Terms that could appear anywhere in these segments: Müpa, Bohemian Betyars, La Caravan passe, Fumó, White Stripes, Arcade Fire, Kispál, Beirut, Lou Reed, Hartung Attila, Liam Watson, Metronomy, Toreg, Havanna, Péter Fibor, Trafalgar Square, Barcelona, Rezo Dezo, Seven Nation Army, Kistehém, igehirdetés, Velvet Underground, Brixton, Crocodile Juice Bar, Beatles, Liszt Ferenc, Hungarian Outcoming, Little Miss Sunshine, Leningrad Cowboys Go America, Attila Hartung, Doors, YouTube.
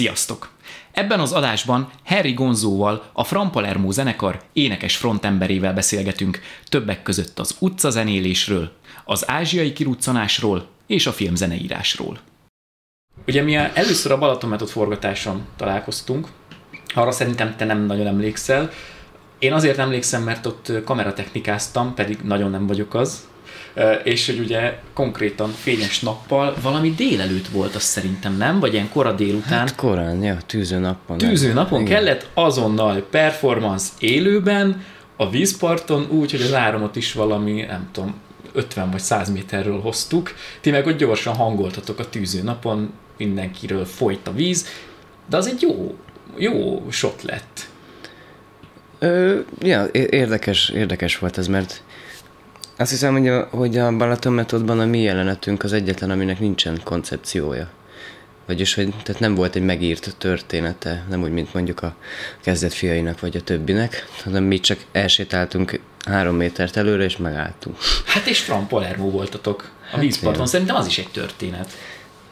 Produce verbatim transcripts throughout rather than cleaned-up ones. Sziasztok! Ebben az adásban Henri Gonzóval, a Fran Palermo zenekar énekes frontemberével beszélgetünk, többek között az utcazenélésről, az ázsiai kiruccanásról és a filmzeneírásról. Ugye mi először a Balaton Method forgatáson találkoztunk, arra szerintem te nem nagyon emlékszel. Én azért emlékszem, mert ott kameratechnikáztam, pedig nagyon nem vagyok az. És hogy ugye konkrétan fényes nappal, valami délelőtt volt az szerintem, nem? Vagy ilyen kora délután. Hát korán, ja, tűző napon. Tűző napon igen. Kellett azonnal performance élőben, a vízparton, úgy, hogy az áramot is valami, nem tudom, ötven vagy száz méterről hoztuk. Ti meg ott gyorsan hangoltatok a tűző napon, mindenkiről folyt a víz, de az egy jó, jó shot lett. Ö, ja, érdekes, érdekes volt ez, mert azt hiszem, hogy a, hogy a Balaton Methodban a mi jelenetünk az egyetlen, aminek nincsen koncepciója. Vagyis, hogy tehát nem volt egy megírt története, nem úgy, mint mondjuk a Kezdet fiainak vagy a többinek, hanem mi csak elsétáltunk három métert előre, és megálltunk. Hát és Fran Palermo voltatok a hát vízparton, szerintem az is egy történet.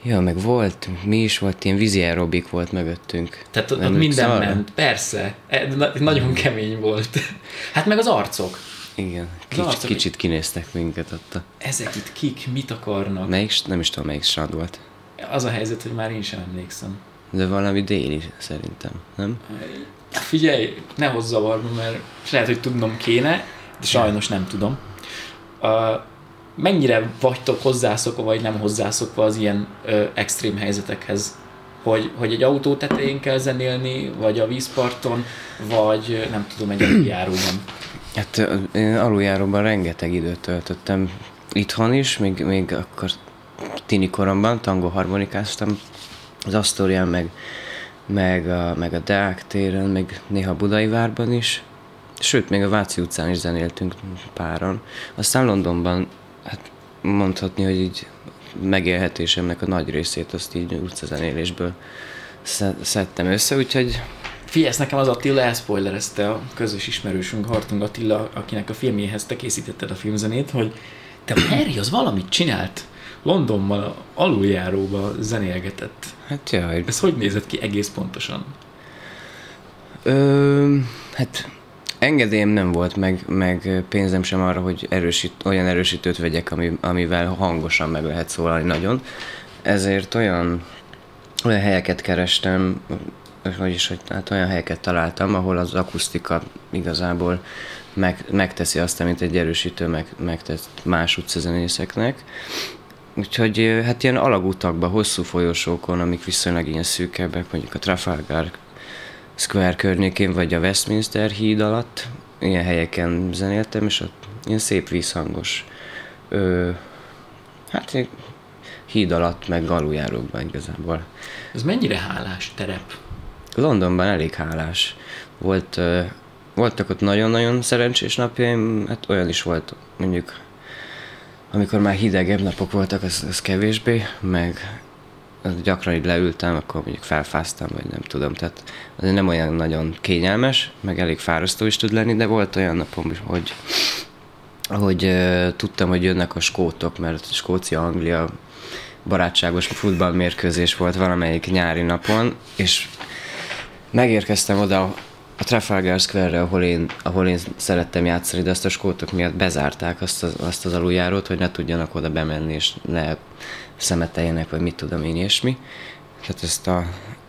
Ja, meg volt, mi is volt, ilyen vízi aerobik volt mögöttünk. Tehát ott minden arra? Ment, persze, nagyon kemény volt. Hát meg az arcok. Igen, Kics, az kicsit kinéztek minket ott. A... Ezek itt kik, mit akarnak? Melyik, nem is tudom, melyik strand volt. Az a helyzet, hogy már én sem emlékszem. De valami déli szerintem, nem? Figyelj, ne hozz zavarba, mert lehet, hogy tudnom kéne, de sajnos nem tudom. Uh, mennyire vagytok hozzászokva, vagy nem hozzászokva az ilyen ö, extrém helyzetekhez? Hogy, hogy egy autó tetején kell zenélni, vagy a vízparton, vagy nem tudom, egy aluljáróban. Hát én aluljáróban rengeteg időt töltöttem itthon is, még, még akkor tini koromban tangóharmonikáztam az Asztórián, meg, meg a, meg a Deák téren, meg néha Budaivárban is. Sőt, még a Váci utcán is zenéltünk páran. Aztán Londonban, hát mondhatni, hogy így megélhetésemnek a nagy részét azt így utcazenélésből szedtem össze, úgyhogy... Figyelj, nekem az Attila elspoilerezte, a közös ismerősünk, Hartung Attila, akinek a filmjéhez te készítetted a filmzenét, hogy te Henri az valamit csinált. Londonban aluljáróba zenélgetett. Hát jaj. Ez hogy nézett ki egész pontosan? Ö, hát... Engedélyem nem volt, meg, meg pénzem sem arra, hogy erősít, olyan erősítőt vegyek, ami, amivel hangosan meg lehet szólalni nagyon. Ezért olyan, olyan helyeket kerestem, vagyis hogy, hát olyan helyeket találtam, ahol az akusztika igazából meg, megteszi azt, amit egy erősítő meg, megtesz más utcazenészeknek. Úgyhogy hát ilyen alagutakban, hosszú folyosókon, amik viszonylag ilyen szűkebbek, mondjuk a Trafalgar Square környékén, vagy a Westminster híd alatt, ilyen helyeken zenéltem, és ott ilyen szép vízhangos, ö, hát híd alatt, meg aluljárókban igazából. Ez mennyire hálás terep? Londonban elég hálás. Volt, ö, voltak ott nagyon-nagyon szerencsés napjaim, hát olyan is volt, mondjuk, amikor már hidegebb napok voltak, az, az kevésbé, meg... gyakran így leültem, akkor mondjuk felfáztam, vagy nem tudom, tehát azért nem olyan nagyon kényelmes, meg elég fárasztó is tud lenni, de volt olyan napom is, hogy, hogy euh, tudtam, hogy jönnek a skótok, mert Skócia-Anglia barátságos futballmérkőzés volt valamelyik nyári napon, és megérkeztem oda a Trafalgar Square-re, ahol én, ahol én szerettem játszani, de azt a skótok miatt bezárták azt az, azt az aluljárót, hogy ne tudjanak oda bemenni, és ne szemeteljenek, vagy mit tudom én, ilyesmi. Tehát ezt a,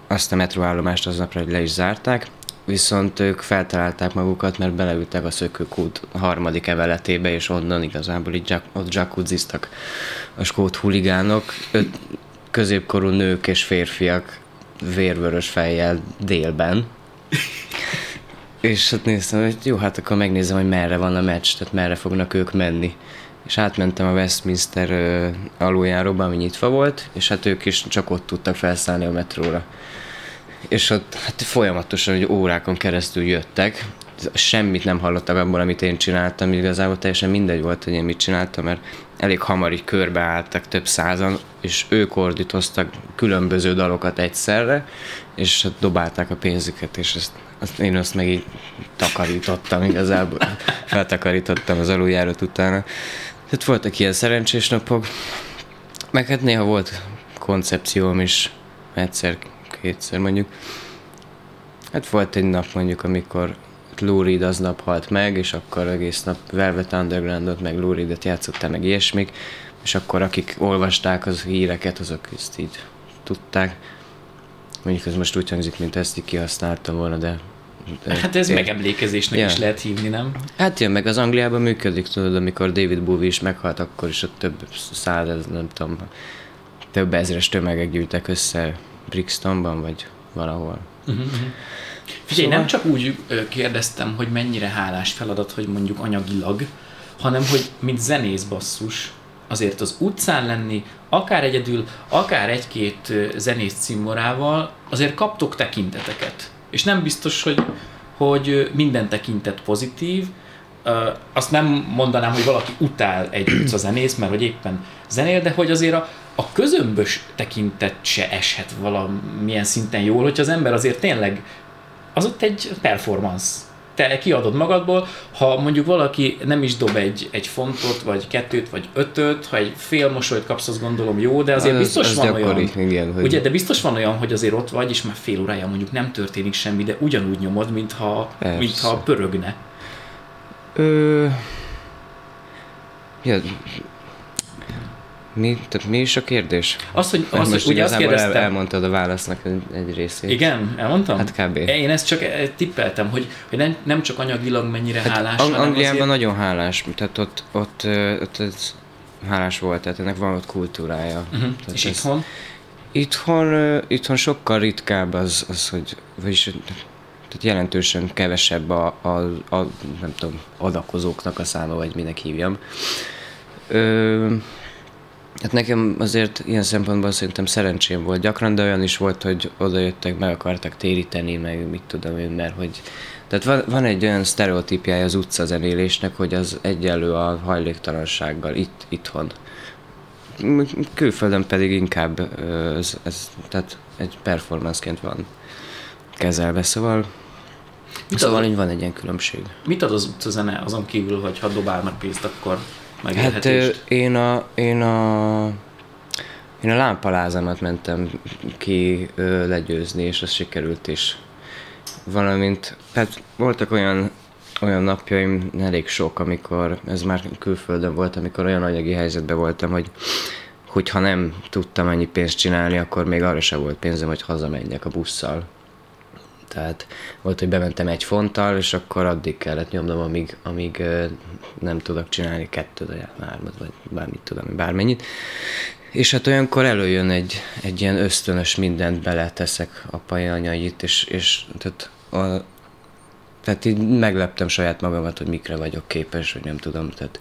azt a metróállomást aznapra le is zárták, viszont ők feltalálták magukat, mert beleültek a szökőkút harmadik emeletébe, és onnan igazából így zsak, ott zsakuzziztak a skót huligánok, öt középkorú nők és férfiak vérvörös fejjel délben. És hát néztem, hogy jó, hát akkor megnézem, hogy merre van a meccs, tehát merre fognak ők menni. És átmentem a Westminster ö, aluljáróba, ami nyitva volt, és hát ők is csak ott tudtak felszállni a metróra. És ott hát folyamatosan, hogy órákon keresztül jöttek, semmit nem hallottak abból, amit én csináltam, igazából teljesen mindegy volt, hogy én mit csináltam, mert elég hamar így körbeálltak több százan, és ők ordítoztak különböző dalokat egyszerre, és dobálták a pénzüket, és ezt, azt, én azt meg így takarítottam igazából, feltakarítottam az aluljárót utána. Tehát voltak ilyen szerencsés napok, meg hát néha volt koncepcióm is, egyszer hétszer mondjuk. Hát volt egy nap mondjuk, amikor Lou Reed aznap halt meg, és akkor egész nap Velvet Undergroundot, meg Lou Reedet játszottál, meg ilyesmik, és akkor akik olvasták az híreket, azok ezt így tudták. Mondjuk ez most úgy hangzik, mint ezt így kihasználta volna, de... de hát ez ér... megemlékezésnek ja. is lehet hívni, nem? Hát jön, meg az Angliában működik, tudod, amikor David Bowie is meghalt, akkor is ott több száz, nem tudom, több ezres tömegek gyűltek össze Brixtonban, vagy valahol. Uh-huh. Figyelj, szóval... nem csak úgy kérdeztem, hogy mennyire hálás feladat, hogy mondjuk anyagilag, hanem hogy mint zenész basszus, azért az utcán lenni, akár egyedül, akár egy-két zenész cimborával, azért kaptok tekinteteket. És nem biztos, hogy, hogy minden tekintet pozitív. Azt nem mondanám, hogy valaki utál egy utca zenész, mert hogy éppen zenél, de hogy azért a, a közömbös tekintet se eshet valamilyen szinten jól, hogyha az ember azért tényleg, az ott egy performance. Te kiadod magadból, ha mondjuk valaki nem is dob egy, egy fontot, vagy kettőt, vagy ötöt, ha egy fél mosolyt kapsz, azt gondolom jó, de azért az, biztos az van gyakori, olyan, igen, hogy... ugye, de biztos van olyan, hogy azért ott vagy, és már fél órája mondjuk nem történik semmi, de ugyanúgy nyomod, mintha, mintha pörögne. Ö... Ja... Mi, tehát mi is a kérdés? Azt, hogy, azt, most ugye azt kérdeztem... El, elmondtad a válasznak egy részét. Igen, elmondtam? Hát kb. Én ezt csak tippeltem, hogy, hogy nem, nem csak anyagilag mennyire hát hálás, an- hanem Angliában azért... nagyon hálás, tehát ott, ott, ott, ott hálás volt, tehát ennek van ott kultúrája. Uh-huh. És ez, itthon? Itthon? Itthon sokkal ritkább az, az hogy... Vagyis, tehát jelentősen kevesebb a, a, a nem tudom, adakozóknak a száma, vagy minek hívjam. Ö, Hát nekem azért ilyen szempontból szerintem szerencsém volt gyakran, de olyan is volt, hogy odajöttek, meg akartak téríteni, meg mit tudom én, mert hogy... Tehát van, van egy olyan sztereotípiája az utcazenélésnek, hogy az egyenlő a hajléktalansággal itt, itthon. Külföldön pedig inkább ez, ez tehát egy performanceként van kezelve, szóval... Mit szóval ad, így van egy ilyen különbség. Mit ad az utcazene azon kívül, hogy ha dobál már pénzt, akkor... Hát én a, én a, én a lámpalázámat mentem ki ö, legyőzni, és az sikerült is. Valamint, hát voltak olyan, olyan napjaim, elég sok, amikor, ez már külföldön volt, amikor olyan anyagi helyzetben voltam, hogy hogyha nem tudtam annyi pénzt csinálni, akkor még arra sem volt pénzem, hogy hazamenjek a busszal. Tehát volt, hogy bementem egy fonttal, és akkor addig kellett nyomnom, amíg, amíg nem tudok csinálni kettőt, vagy hármat, vagy bármit tudom, bármennyit. És hát olyankor előjön egy, egy ilyen ösztönös, mindent beleteszek apai, anyai itt, és, és tehát, a, tehát így megleptem saját magamat, hogy mikre vagyok képes, vagy nem tudom. Tehát,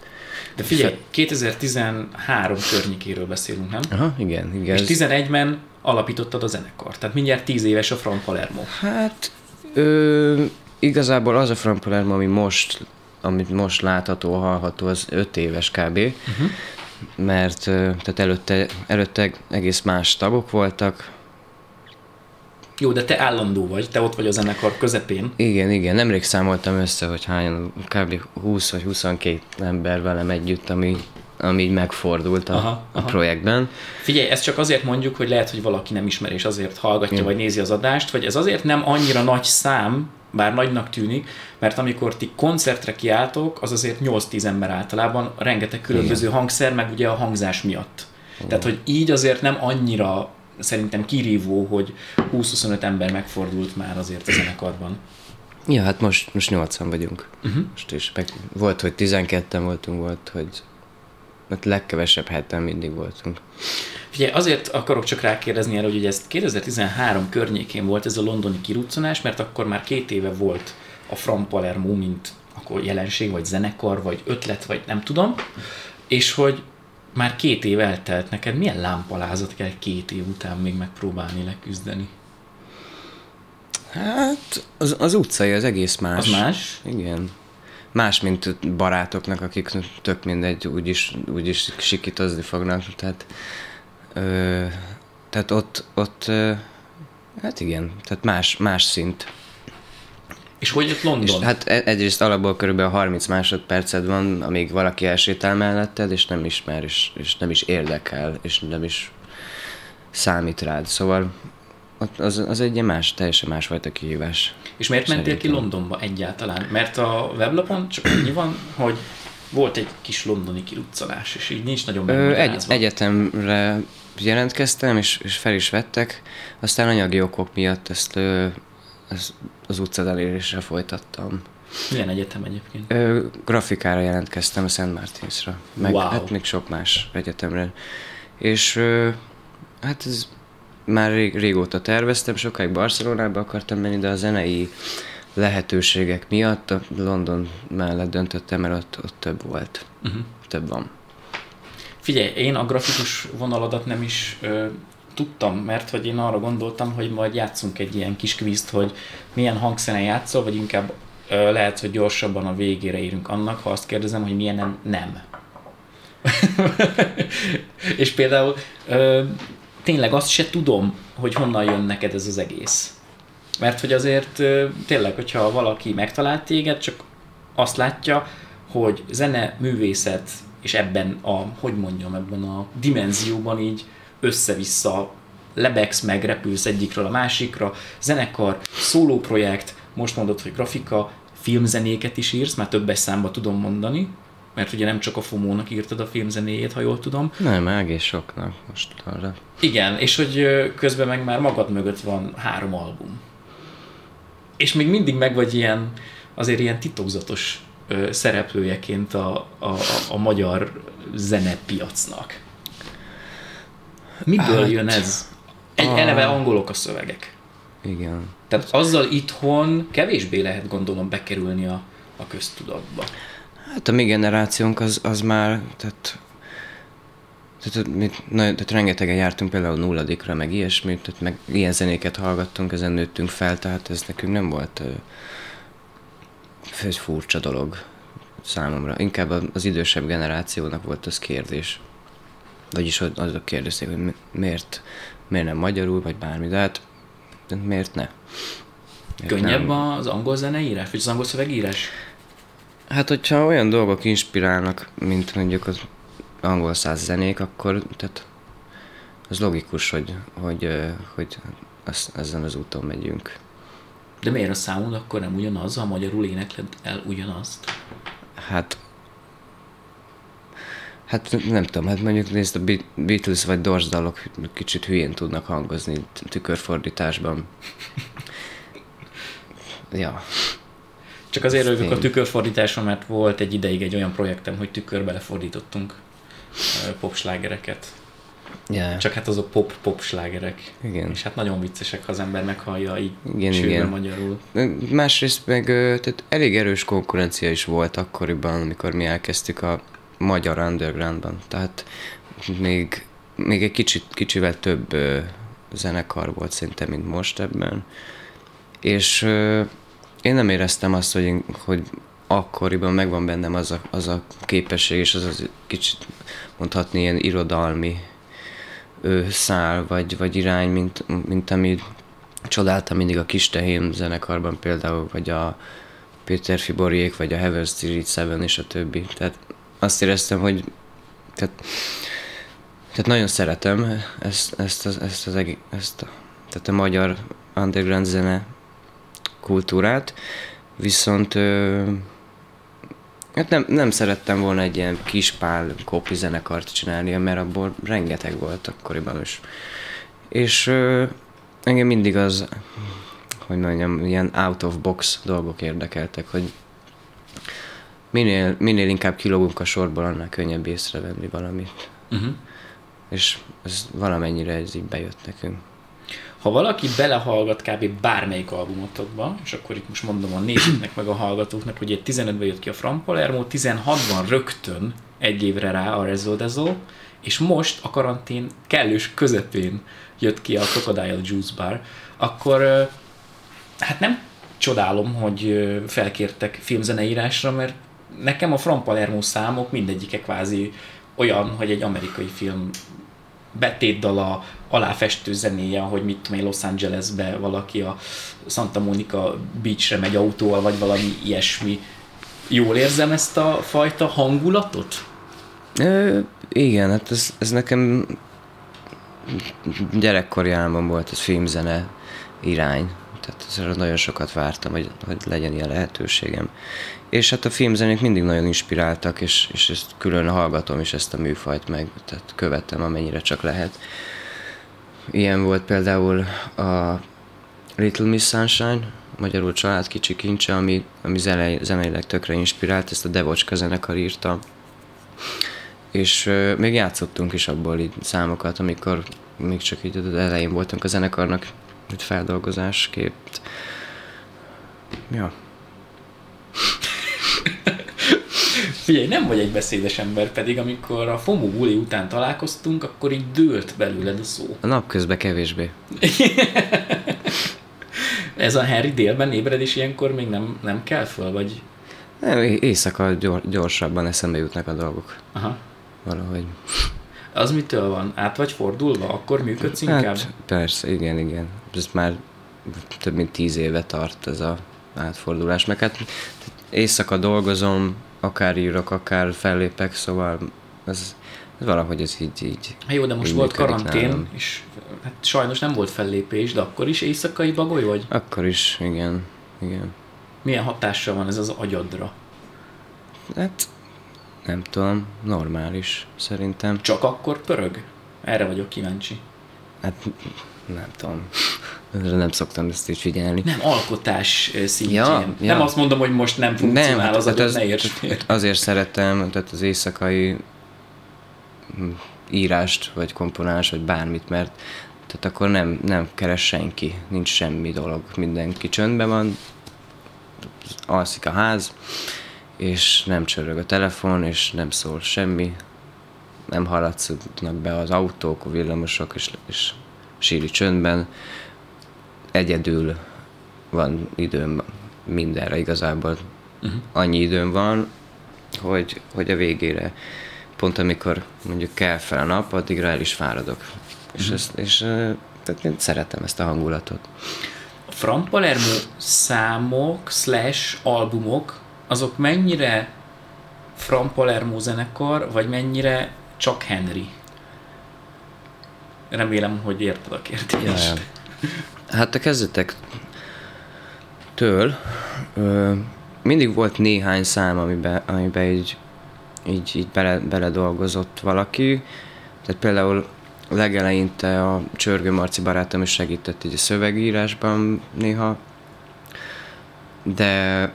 de figyelj, fe... kétezer-tizenhárom környékéről beszélünk, nem? Aha, igen, igen. És tizenegyben alapítottad a zenekart. Tehát mindjárt tíz éves a Fran Palermo. Hát ö, igazából az a Fran Palermo, ami most, amit most látható, hallható, az öt éves kb. Uh-huh. Mert tehát előtte, előtte egész más tagok voltak. Jó, de te állandó vagy, te ott vagy a zenekar közepén. Igen, igen. Nemrég számoltam össze, hogy hányan, kb. húsz vagy huszonkettő ember velem együtt, ami ami így megfordult a, aha, a aha. projektben. Figyelj, ezt csak azért mondjuk, hogy lehet, hogy valaki nem ismer, és azért hallgatja, mm. vagy nézi az adást, hogy ez azért nem annyira nagy szám, bár nagynak tűnik, mert amikor ti koncertre kiálltok, az azért nyolc-tíz ember általában, rengeteg különböző igen. hangszer, meg ugye a hangzás miatt. Mm. Tehát, hogy így azért nem annyira szerintem kirívó, hogy húsz-huszonöt ember megfordult már azért a zenekarban. Ja, hát most, most nyolcan vagyunk. Uh-huh. Most is. Meg volt, hogy tizenketten voltunk, volt, hogy mert legkevesebb heten mindig voltunk. Figyelj, azért akarok csak rákérdezni erre, hogy ugye ez kétezer-tizenhárom környékén volt ez a londoni kiruccanás, mert akkor már két éve volt a Fran Palermo, mint akkor jelenség, vagy zenekar, vagy ötlet, vagy nem tudom, és hogy már két év eltelt neked, milyen lámpalázat kell két év után még megpróbálni leküzdeni? Hát az, az utcai az egész más. Az más? Igen. Más, mint barátoknak, akik tök mindegy, úgyis, úgyis sikítozni fognak, tehát, ö, tehát ott, ott ö, hát igen, tehát más, más szint. És hogy jött London? És hát egyrészt alapból körülbelül harminc másodperced van, amíg valaki elsétál melletted, és nem ismer, és, és nem is érdekel, és nem is számít rád, szóval Az, az egy más, teljesen másfajta kihívás. És miért mentél ki Londonba egyáltalán? Mert a weblapon csak annyi van, hogy volt egy kis londoni kiruccanás, és így nincs nagyon megmagyarázva. Egy, egyetemre jelentkeztem, és, és fel is vettek, aztán anyagi okok miatt ezt, ezt az utcad elérésre folytattam. Milyen egyetem egyébként? Ö, grafikára jelentkeztem a Saint Martinsra, meg wow. hát még sok más egyetemre. És ö, hát ez már rég, régóta terveztem, sokáig Barcelonába akartam menni, de a zenei lehetőségek miatt a London mellett döntöttem, mert ott, ott több volt, uh-huh. több van. Figyelj, én a grafikus vonaladat nem is ö, tudtam, mert hogy én arra gondoltam, hogy majd játszunk egy ilyen kis kvízt, hogy milyen hangszeren játszol, vagy inkább ö, lehet, hogy gyorsabban a végére érünk annak, ha azt kérdezem, hogy milyen nem. És például ö, tényleg azt se tudom, hogy honnan jön neked ez az egész. Mert hogy azért tényleg, hogyha valaki megtalált téged, csak azt látja, hogy zene, művészet, és ebben a, hogy mondjam, ebben a dimenzióban így össze-vissza lebegsz meg, repülsz egyikről a másikra, zenekar, szólóprojekt, most mondod, hogy grafika, filmzenéket is írsz, már többes számba tudom mondani, mert ugye nem csak a Fumónak írtad a filmzenéjét, ha jól tudom. Nem, egész soknak most arra. Igen, és hogy közben meg már magad mögött van három album. És még mindig meg vagy ilyen, azért ilyen titokzatos ö, szereplőjeként a, a, a magyar zenepiacnak. Miből hát, jön ez? Egy a... eleve angolok a szövegek. Igen. Tehát azzal itthon kevésbé lehet gondolom bekerülni a, a köztudatba. Hát a mi generációnk az, az már, tehát, tehát, mi, na, tehát rengetegen jártunk például nulladikra, meg ilyesmit, tehát meg ilyen zenéket hallgattunk, ezen nőttünk fel, tehát ez nekünk nem volt egy furcsa dolog számomra. Inkább az idősebb generációnak volt az kérdés. Vagyis azok kérdezték, hogy miért, miért nem magyarul, vagy bármi, de hát miért ne? Miért könnyebb nem? Az angol zeneírás, vagy az angol szövegírás? Hát, hogyha olyan dolgok inspirálnak, mint mondjuk az angol száz zenék, akkor tehát az logikus, hogy, hogy, hogy az, ezen az úton megyünk. De miért a számod akkor nem ugyanaz, ha magyarul énekled el ugyanazt? Hát, hát nem tudom, hát mondjuk nézd, a Beatles vagy Doors dalok kicsit hülyén tudnak hangozni tükörfordításban. Ja. Csak azért örülök a tükörfordításon, mert volt egy ideig egy olyan projektem, hogy tükörbe lefordítottunk popslágereket. Yeah. Csak hát azok pop-pop slágerek. Igen. És hát nagyon viccesek, ha az ember meghallja így igen, sűrűen magyarul. Másrészt meg tehát elég erős konkurencia is volt akkoriban, amikor mi elkezdtük a magyar undergroundban. Tehát még, még egy kicsit, kicsivel több zenekar volt szerintem, mint most ebben. És... én nem éreztem azt, hogy, én, hogy akkoriban megvan bennem az a, az a képesség, és az az kicsit mondhatni ilyen irodalmi ö, szál, vagy, vagy irány, mint, mint amit csodáltam mindig a Kistehém zenekarban például, vagy a Péter Fiboriék, vagy a Heather Street Seven, és a többi. Tehát azt éreztem, hogy tehát, tehát nagyon szeretem ezt, ezt, az, ezt, az, ezt a, tehát a magyar underground zene kultúrát, viszont ö, hát nem, nem szerettem volna egy ilyen Kispál kopi zenekart csinálni, mert abból rengeteg volt akkoriban is. És ö, engem mindig az, hogy mondjam, ilyen out of box dolgok érdekeltek, hogy minél, minél inkább kilógunk a sorból, annál könnyebb észrevenni valamit. Uh-huh. És ez valamennyire ez így bejött nekünk. Ha valaki belehallgat kb. Bármelyik albumotokba, és akkor itt most mondom a nézőknek meg a hallgatóknak, hogy egy tizenötben jött ki a Fran Palermo, tizenhatban rögtön egy évre rá a Rezo Dezo, és most a karantén kellős közepén jött ki a Crocodile Juice Bar, akkor hát nem csodálom, hogy felkértek filmzeneírásra, mert nekem a Fran Palermo számok mindegyike kvázi olyan, hogy egy amerikai film betétdala, aláfestő zenéje, ahogy mit tudom én, Los Angelesbe valaki a Santa Monica Beachre megy autóval, vagy valami ilyesmi. Jól érzem ezt a fajta hangulatot? Ö, igen, hát ez, ez nekem gyerekkorjában volt ez filmzene irány. Tehát nagyon sokat vártam, hogy, hogy legyen ilyen lehetőségem. És hát a filmzenék mindig nagyon inspiráltak, és, és ezt külön hallgatom is ezt a műfajt meg, tehát követem amennyire csak lehet. Ilyen volt például a Little Miss Sunshine, magyarul Család kicsi kincse, ami, ami zeneileg tökre inspirált, ezt a Devocska zenekar írta. És euh, még játszottunk is abból így számokat, amikor még csak így az elején voltunk a zenekarnak, egy feldolgozásképt. Ja. Figyelj, nem vagy egy beszédes ember, pedig amikor a FOMO buli után találkoztunk, akkor így dőlt belőled a szó. A napközben kevésbé. Ez a Henri délben ébred, és ilyenkor még nem, nem kell föl, vagy? Nem, éjszaka gyor, gyorsabban eszembe jutnak a dolgok. Aha. Valahogy. Az mitől van? Át vagy fordulva? Akkor működsz inkább? Hát persze, igen, igen. Ez már több mint tíz éve tart ez az átfordulás. Meg hát éjszaka dolgozom, akár írok, akár fellépek, szóval ez, ez valahogy ez így, így jó, de most volt karantén, nálam. És hát sajnos nem volt fellépés, de akkor is éjszakai bagoly vagy? Akkor is, igen, igen. Milyen hatással van ez az agyadra? Hát... nem tudom, normális szerintem. Csak akkor pörög? Erre vagyok kíváncsi. Hát nem tudom, nem szoktam ezt így figyelni. Nem alkotás szintjén. Ja, nem ja. Azt mondom, hogy most nem funkcionál nem, az, hát az, ne értsd. Azért szeretem, tehát az éjszakai írást, vagy komponálást, vagy bármit, mert tehát akkor nem, nem keres senki, nincs semmi dolog, mindenki csöndben van, alszik a ház, és nem csörög a telefon, és nem szól semmi, nem hallatszódnak be az autók, a villamosok, és, és síri csöndben. Egyedül van időm mindenre igazából. Uh-huh. Annyi időm van, hogy, hogy a végére, pont amikor mondjuk kell fel a nap, addigra el is fáradok. Uh-huh. És, ezt, és tehát én szeretem ezt a hangulatot. A Fran Palermo számok slash albumok azok mennyire Fran Palermo zenekar, vagy mennyire csak Henri? Remélem, hogy érted a kérdést. Ja, hát a kezdetektől ö, mindig volt néhány szám, amiben, amiben így, így, így bele, beledolgozott valaki. Tehát például legeleinte a Csörgő Marci barátom is segített így a szövegírásban néha, de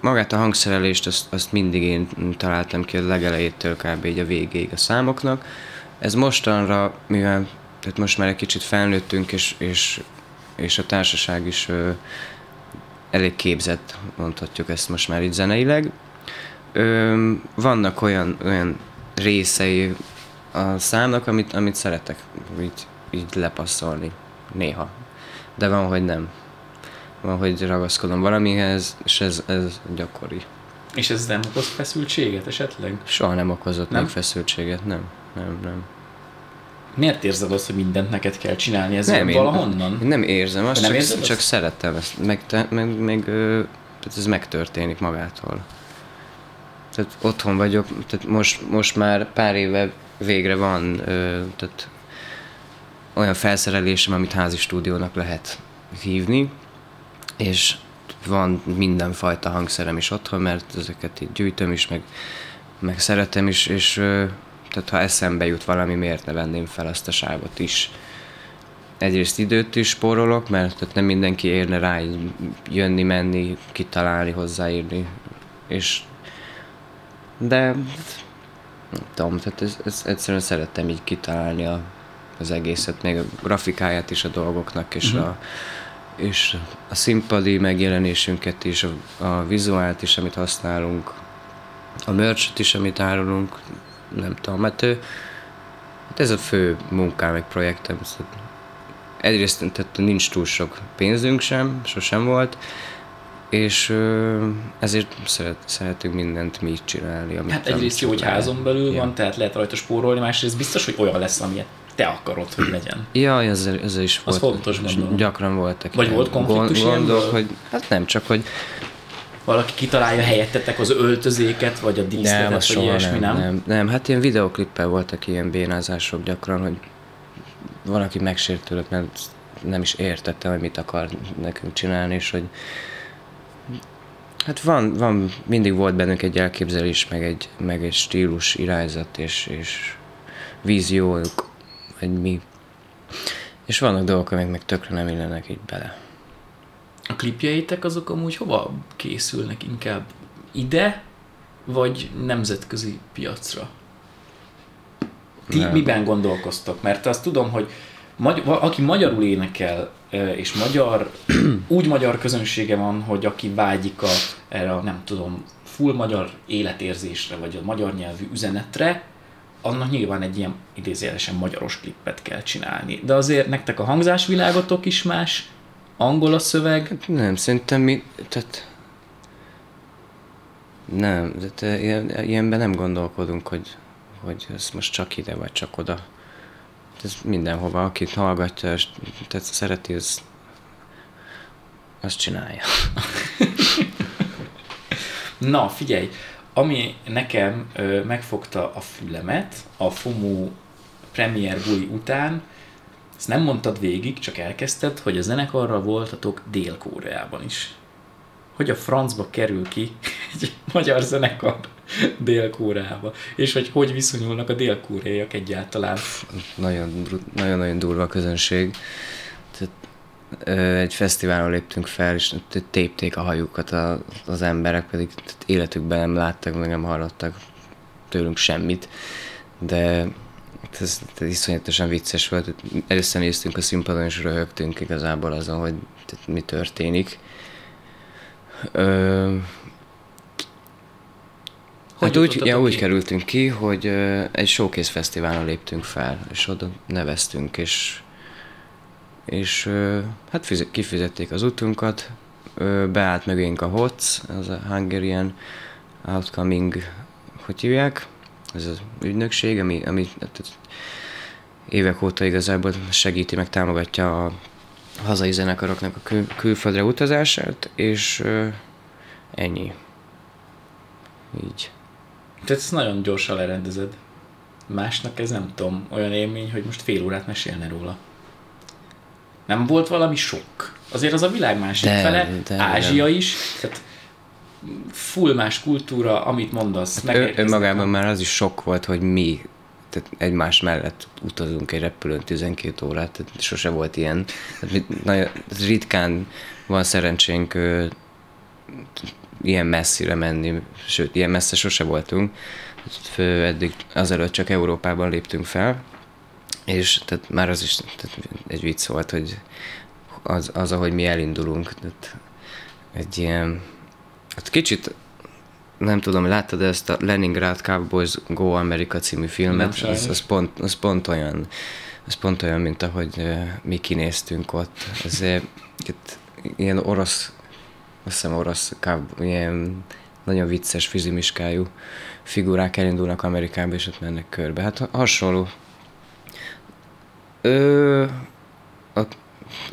magát a hangszerelést, azt, azt mindig én találtam ki a legelejétől kb. Így a végéig a számoknak. Ez mostanra, mivel tehát most már egy kicsit felnőttünk, és, és, és a társaság is ö, elég képzett, mondhatjuk ezt most már így zeneileg. Ö, vannak olyan, olyan részei a számnak, amit, amit szeretek így, így lepasszolni néha, de van, hogy nem. Van, hogy ragaszkodom valamihez, és ez, ez gyakori. És ez nem okoz feszültséget esetleg? Soha nem okozott nem? Még feszültséget, nem. nem, nem. Miért érzed azt, hogy mindent neked kell csinálni ezzel valahonnan? Nem érzem, azt nem csak, csak azt? Szeretem ezt. Meg, meg, meg, tehát ez megtörténik magától. Tehát otthon vagyok, tehát most, most már pár éve végre van tehát olyan felszerelésem, amit házi stúdiónak lehet hívni, és van mindenfajta hangszerem is otthon, mert ezeket így gyűjtöm is, meg, meg szeretem is, és tehát ha eszembe jut valami, miért ne venném fel azt a sávot is. Egyrészt időt is spórolok, mert tehát nem mindenki érne rá jönni, menni, kitalálni, hozzáírni, és de nem tudom, tehát ez, ez egyszerűen szerettem így kitalálni a, az egészet, még a grafikáját is a dolgoknak, és mm-hmm. a és a színpadi megjelenésünket is, a, a vizuált is, amit használunk, a merch-t is, amit árulunk, nem tudom, mert ő, hát ez a fő munkám, meg projektem. Egyrészt tehát nincs túl sok pénzünk sem, sosem volt, és ezért szeret, szeretünk mindent mi csinálni. Amit hát egyrészt jó, hogy házon belül ja. van, tehát lehet rajta spórolni, másrészt biztos, hogy olyan lesz, amilyet te akarod, hogy legyen. Ja, ez, ez is volt. Az fontos, gondolom. Gyakran voltak. Vagy volt konfliktus gond, gondol, hogy hát nem csak, hogy... Valaki kitalálja helyettetek az öltözéket, vagy a díszletet, vagy ilyesmi, nem? Nem, nem, hát ilyen videoklippel voltak ilyen bénázások gyakran, hogy van, aki megsértődött, mert nem is értettem, hogy mit akar nekünk csinálni, és hogy hát van, van, mindig volt bennünk egy elképzelés, meg egy, meg egy stílus, irányzat és, és víziójuk, vagy mi. És vannak dolgok, amik meg tökre nem illenek így bele. A klipjeitek azok amúgy hova készülnek inkább? Ide, vagy nemzetközi piacra? Ti nem. Miben gondolkoztok? Mert azt tudom, hogy magyar, aki magyarul énekel, és magyar, úgy magyar közönsége van, hogy aki vágyik a, erre a, nem tudom, full magyar életérzésre, vagy a magyar nyelvű üzenetre, annak nyilván egy ilyen idézőjelesen magyaros klippet kell csinálni. De azért nektek a hangzásvilágotok is más, angol a szöveg? Nem, szerintem mi, tehát nem, tehát ilyenben nem gondolkodunk, hogy, hogy ez most csak ide vagy csak oda. Ez mindenhova, akit hallgatja, és tehát szereti, az, azt csinálja. Na, figyelj, ami nekem ö, megfogta a fülemet a FOMO premier buli után, ezt nem mondtad végig, csak elkezdted, hogy a zenekarra voltatok Dél-Koreában is. Hogy a francba kerül ki egy magyar zenekar Dél-Koreába, és hogy hogy viszonyulnak a dél-koreaiak egyáltalán. Nagyon, nagyon-nagyon durva a közönség. Tehát, ö, egy fesztiválon léptünk fel, és tépték a hajukat a, az emberek, pedig életükben nem láttak, meg nem hallottak tőlünk semmit. De ez, ez iszonyatosan vicces volt. Először néztünk a színpadon, és röhögtünk igazából azon, hogy mi történik. Ö, Hogy hát úgy, ja, úgy kerültünk ki, hogy uh, egy showcase fesztiválon léptünk fel, és oda neveztünk, és, és uh, hát fiz- kifizették az utunkat, uh, beállt mögénk a hotsz, az a Hungarian Outcoming, hogy hívják, ez az ügynökség, ami, ami évek óta igazából segíti, meg támogatja a hazai zenekaroknak a kül- külföldre utazását, és uh, ennyi. Így. Tehát ezt nagyon gyorsan lerendezed. Másnak ez nem tudom, olyan élmény, hogy most fél órát mesélne róla. Nem volt valami sok. Azért az a világ másik de, fele, de, Ázsia de. Is, tehát full más kultúra, amit mondasz. Hát ő, önmagában már az is sok volt, hogy mi tehát egymás mellett utazunk egy repülőn tizenkét órát, tehát sose volt ilyen. Tehát nagyon, ritkán van szerencsénk ilyen messzire menni, sőt, ilyen messze sose voltunk. Fő eddig azelőtt csak Európában léptünk fel, és tehát már az is tehát egy vicc volt, hogy az, az ahogy mi elindulunk, tehát egy ilyen, hát kicsit, nem tudom, láttad ezt a Leningrad Cowboys Go America című filmet? Nem, az, az, pont, az pont olyan, az pont olyan, mint ahogy mi kinéztünk ott. Ezért ilyen orosz azt hiszem orosz, ilyen nagyon vicces, fizimiskájú figurák elindulnak Amerikába, és ott mennek körbe. Hát hasonló. Ö, a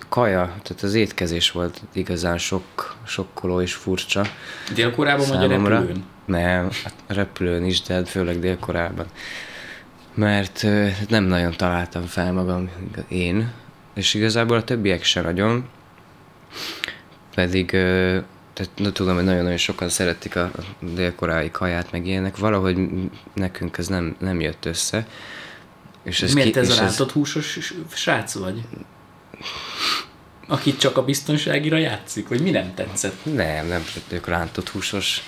kaja, tehát az étkezés volt igazán sok, sokkoló és furcsa. Dél-Koreában vagy a repülőn? Nem, a repülőn is, de főleg Dél-Koreában. Mert ö, nem nagyon találtam fel magam én, és igazából a többiek sem nagyon. Pedig tehát, na, tudom, hogy nagyon-nagyon sokan szeretik a dél-koreai kaját, meg ilyenek. Valahogy nekünk ez nem, nem jött össze. És ez miért ki, ez és a rántott ez... húsos srác vagy? Aki csak a biztonságira játszik? Vagy mi nem tetszett? Nem, nem ők rántott húsos,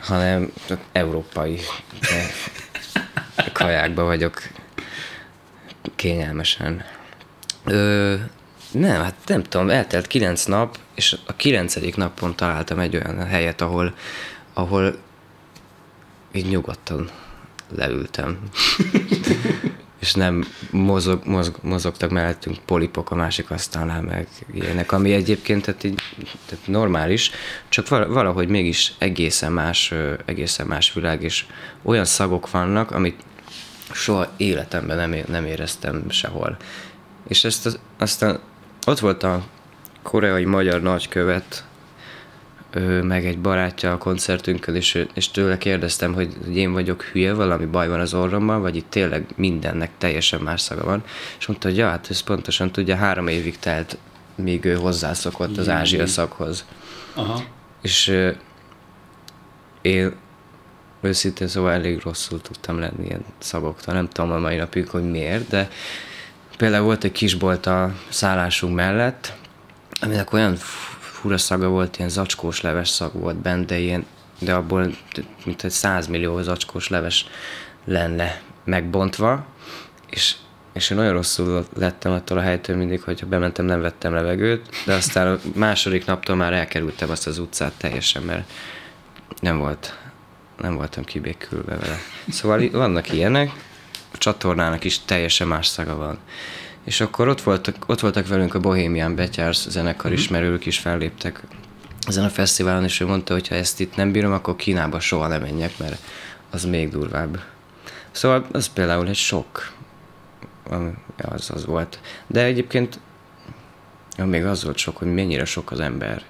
hanem európai kajákba vagyok kényelmesen. Ö, nem, hát nem tudom, eltelt kilenc nap, és a kilencedik napon találtam egy olyan helyet, ahol, ahol így nyugodtan leültem. És nem mozog, mozog, mozogtak mellettünk polipok, a másik asztalnál meg ilyenek, ami egyébként tehát így, tehát normális, csak valahogy mégis egészen más, egészen más világ, és olyan szagok vannak, amit soha életemben nem, nem éreztem sehol. És ezt az, aztán ott volt a koreai magyar nagykövet, meg egy barátja a koncertünkön, és, és tőle kérdeztem, hogy én vagyok hülye, valami baj van az orromban, vagy itt tényleg mindennek teljesen más szaga van. És mondta, hogy ja, hát ez pontosan tudja, három évig telt, míg ő hozzászokott az ázsia szakhoz. Aha. És euh, én őszintén szóval elég rosszul tudtam lenni ilyen szagoktól, nem tudom a mai napig, hogy miért, de például volt egy kisbolt a szállásunk mellett, aminek olyan fura szaga volt, ilyen zacskós leves szag volt benne, de, ilyen, de abból mint egy száz millió zacskós leves lenne megbontva, és, és én olyan rosszul lettem attól a helytől mindig, hogyha bementem, nem vettem levegőt, de aztán a második naptól már elkerültem azt az utcát teljesen, mert nem volt, nem voltam kibékülve vele. Szóval vannak ilyenek, a csatornának is teljesen más szaga van. És akkor ott voltak, ott voltak velünk a Bohemian Betyars zenekar is, mert ők is felléptek ezen a fesztiválon, és ő mondta, hogy ha ezt itt nem bírom, akkor Kínába soha nem menjek, mert az még durvább. Szóval az például egy sok, az az volt. De egyébként ja, még az volt sok, hogy mennyire sok az ember.